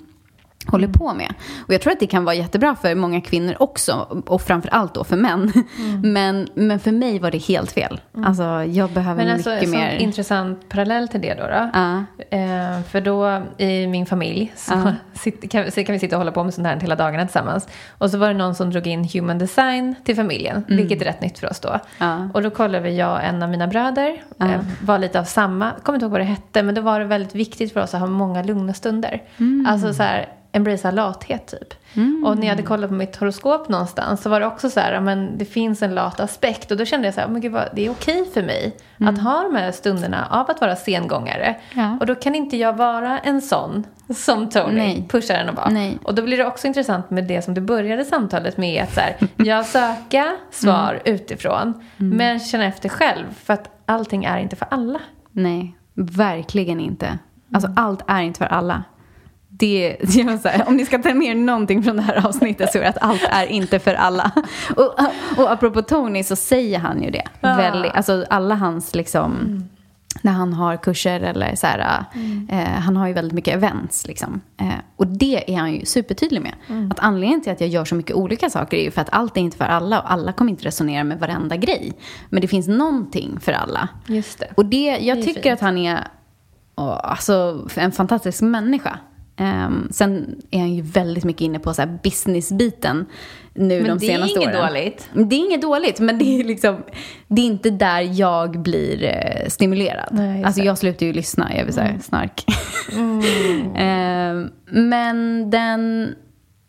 håller på med. Och jag tror att det kan vara jättebra för många kvinnor också. Och framförallt då för män. Mm. Men, men för mig var det helt fel. Mm. Alltså jag behöver men mycket alltså, mer. Men alltså intressant parallell till det då. då. Uh. Eh, för då i min familj så, uh. sit, kan, så kan vi sitta och hålla på med sånt här hela dagarna tillsammans. Och så var det någon som drog in human design till familjen. Mm. Vilket är rätt nytt för oss då. Uh. Och då kollade jag och en av mina bröder. Uh. Eh, var lite av samma. Kommer inte ihåg vad det hette. Men då var det väldigt viktigt för oss att ha många lugna stunder. Mm. Alltså så här... embracea lathet typ. Mm. Och när jag hade kollat på mitt horoskop någonstans så var det också så här, men det finns en lat aspekt. Och då kände jag så här, men gud vad, det är okej för mig mm. att ha de här stunderna av att vara sengångare. Ja. Och då kan inte jag vara en sån som Tony nej. Pushar den och bara. Nej. Och då blir det också intressant med det som du började samtalet med. Att så här, jag söker svar mm. utifrån. Mm. Men känner efter själv för att allting är inte för alla. Nej, verkligen inte. Alltså allt är inte för alla. Det, jag så här, om ni ska ta med er någonting från det här avsnittet så är det att allt är inte för alla. Och, och apropå Tony så säger han ju det. Ja. Väldigt, alltså alla hans liksom... Mm. När han har kurser eller så här, mm. eh, han har ju väldigt mycket events liksom. Eh, och det är han ju supertydlig med. Mm. Att anledningen till att jag gör så mycket olika saker är ju för att allt är inte för alla. Och alla kommer inte resonera med varenda grej. Men det finns någonting för alla. Just det. Och det, jag det tycker fint. Att han är åh, alltså, en fantastisk människa. Um, sen är han ju väldigt mycket inne på så här businessbiten nu men de senaste åren. Men det är inget dåligt. Det är inget dåligt, men det är liksom det är inte där jag blir eh, stimulerad. Nej, alltså jag slutar ju lyssna, jag vill säga mm. snark. Mm. um, men den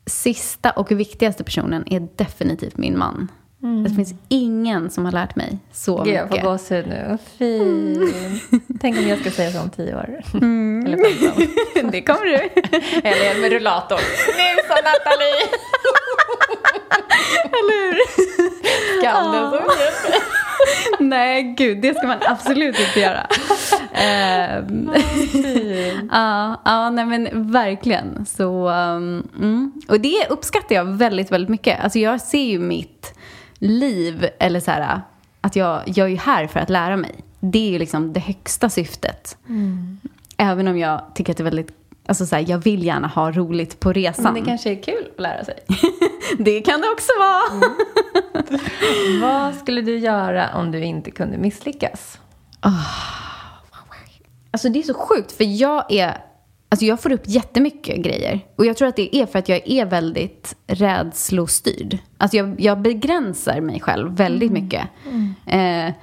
sista och viktigaste personen är definitivt min man. Mm. Det finns ingen som har lärt mig så mycket. Jag får gåshud nu. Fint. Mm. Tänk om jag ska säga så om tio år. Mm. Eller femton. Det kommer du. Eller med rullator. Nu sa Nathalie. Eller hur? Skam den som hjälper. Nej, gud. Det ska man absolut inte göra. Ja, ja, nej men verkligen. Så, um, mm. Och det uppskattar jag väldigt, väldigt mycket. Alltså jag ser ju mitt liv eller så här att jag, jag är ju här för att lära mig. Det är ju liksom det högsta syftet. Mm. Även om jag tycker att det är väldigt alltså så här, jag vill gärna ha roligt på resan. Men det kanske är kul att lära sig. Det kan det också vara. Mm. Vad skulle du göra om du inte kunde misslyckas? Oh. Alltså det är så sjukt för jag är alltså jag får upp jättemycket grejer. Och jag tror att det är för att jag är väldigt rädslostyrd. Alltså jag, jag begränsar mig själv väldigt mm. mycket. Mm. Eh,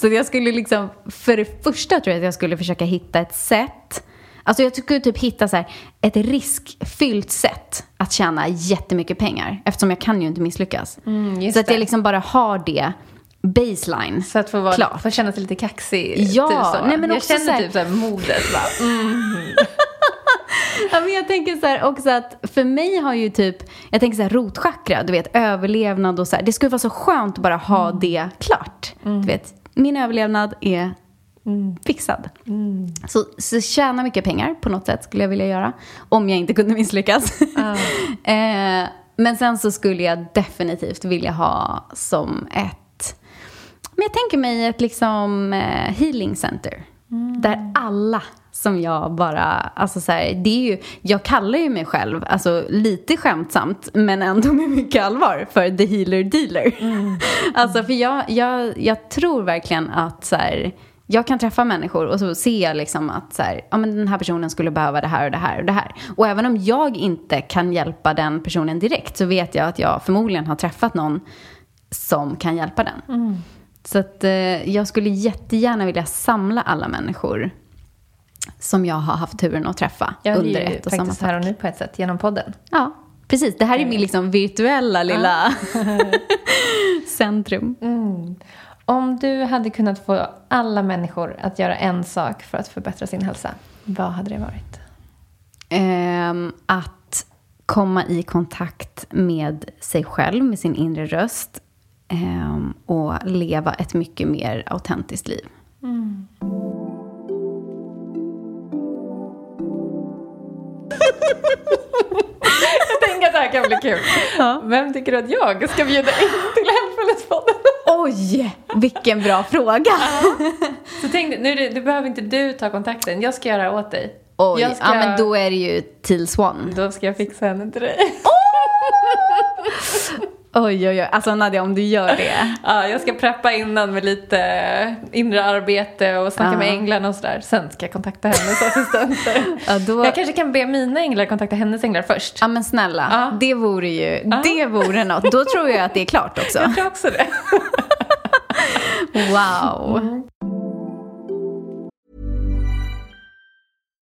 så jag skulle liksom... För det första tror jag att jag skulle försöka hitta ett sätt. Alltså jag skulle typ hitta så här, ett riskfyllt sätt att tjäna jättemycket pengar. Eftersom jag kan ju inte misslyckas. Mm, så att jag liksom bara har det... baseline. Så att få vara, klart. För att känna sig lite kaxig. Ja, typ så. Nej, men jag också känner så här... typ såhär modet. Mm. Ja, men jag tänker så här också att för mig har ju typ, jag tänker så här rotchakra, du vet, överlevnad och så här. Det skulle vara så skönt att bara ha mm. det klart. Mm. Du vet, min överlevnad är mm. fixad. Mm. Så, så tjäna mycket pengar på något sätt skulle jag vilja göra. Om jag inte kunde misslyckas. Mm. eh, men sen så skulle jag definitivt vilja ha som ett men jag tänker mig ett liksom healing center. Mm. Där alla som jag bara... Alltså så här, det är ju, jag kallar ju mig själv alltså lite skämtsamt. Men ändå med mycket allvar. För the healer dealer. Mm. Alltså för jag, jag, jag tror verkligen att... Så här, jag kan träffa människor och så ser jag liksom att så här, ja, men den här personen skulle behöva det här och det här och det här. Och även om jag inte kan hjälpa den personen direkt. Så vet jag att jag förmodligen har träffat någon som kan hjälpa den. Mm. Så att eh, jag skulle jättegärna vilja samla alla människor som jag har haft turen att träffa jag under ett och samma faktiskt här och nu på ett sätt, genom podden. Ja, precis. Det här är min liksom virtuella lilla centrum. Mm. Om du hade kunnat få alla människor att göra en sak för att förbättra sin hälsa, vad hade det varit? Eh, att komma i kontakt med sig själv, med sin inre röst. Och leva ett mycket mer autentiskt liv. Mm. Jag tänker att det här kan bli kul. Ja. Vem tycker du att jag ska bjuda in till Hälsofullness-podden? Oj, vilken bra fråga. Ja. Så tänk, nu, du behöver inte du ta kontakten. Jag ska göra åt dig. Oj, jag ska... ja, men då är det ju Teal Swan. Då ska jag fixa henne till dig. Oh! Oj, oj, oj. Alltså Nadja, om du gör det. Ja, jag ska preppa innan med lite inre arbete och snacka uh-huh. med änglarna och sådär. Sen ska jag kontakta hennes assistenter. Ja, då... Jag kanske kan be mina änglar kontakta hennes änglar först. Ja, men snälla. Uh-huh. Det vore ju, uh-huh. det vore något. Då tror jag att det är klart också. Jag tror också det. Wow. Mm.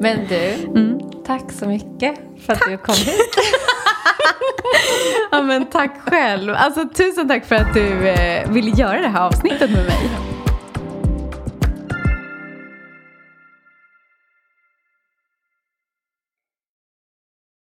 Men du, mm. tack så mycket för att tack. du kom hit. Ja, men tack själv. Alltså tusen tack för att du eh, ville göra det här avsnittet med mig.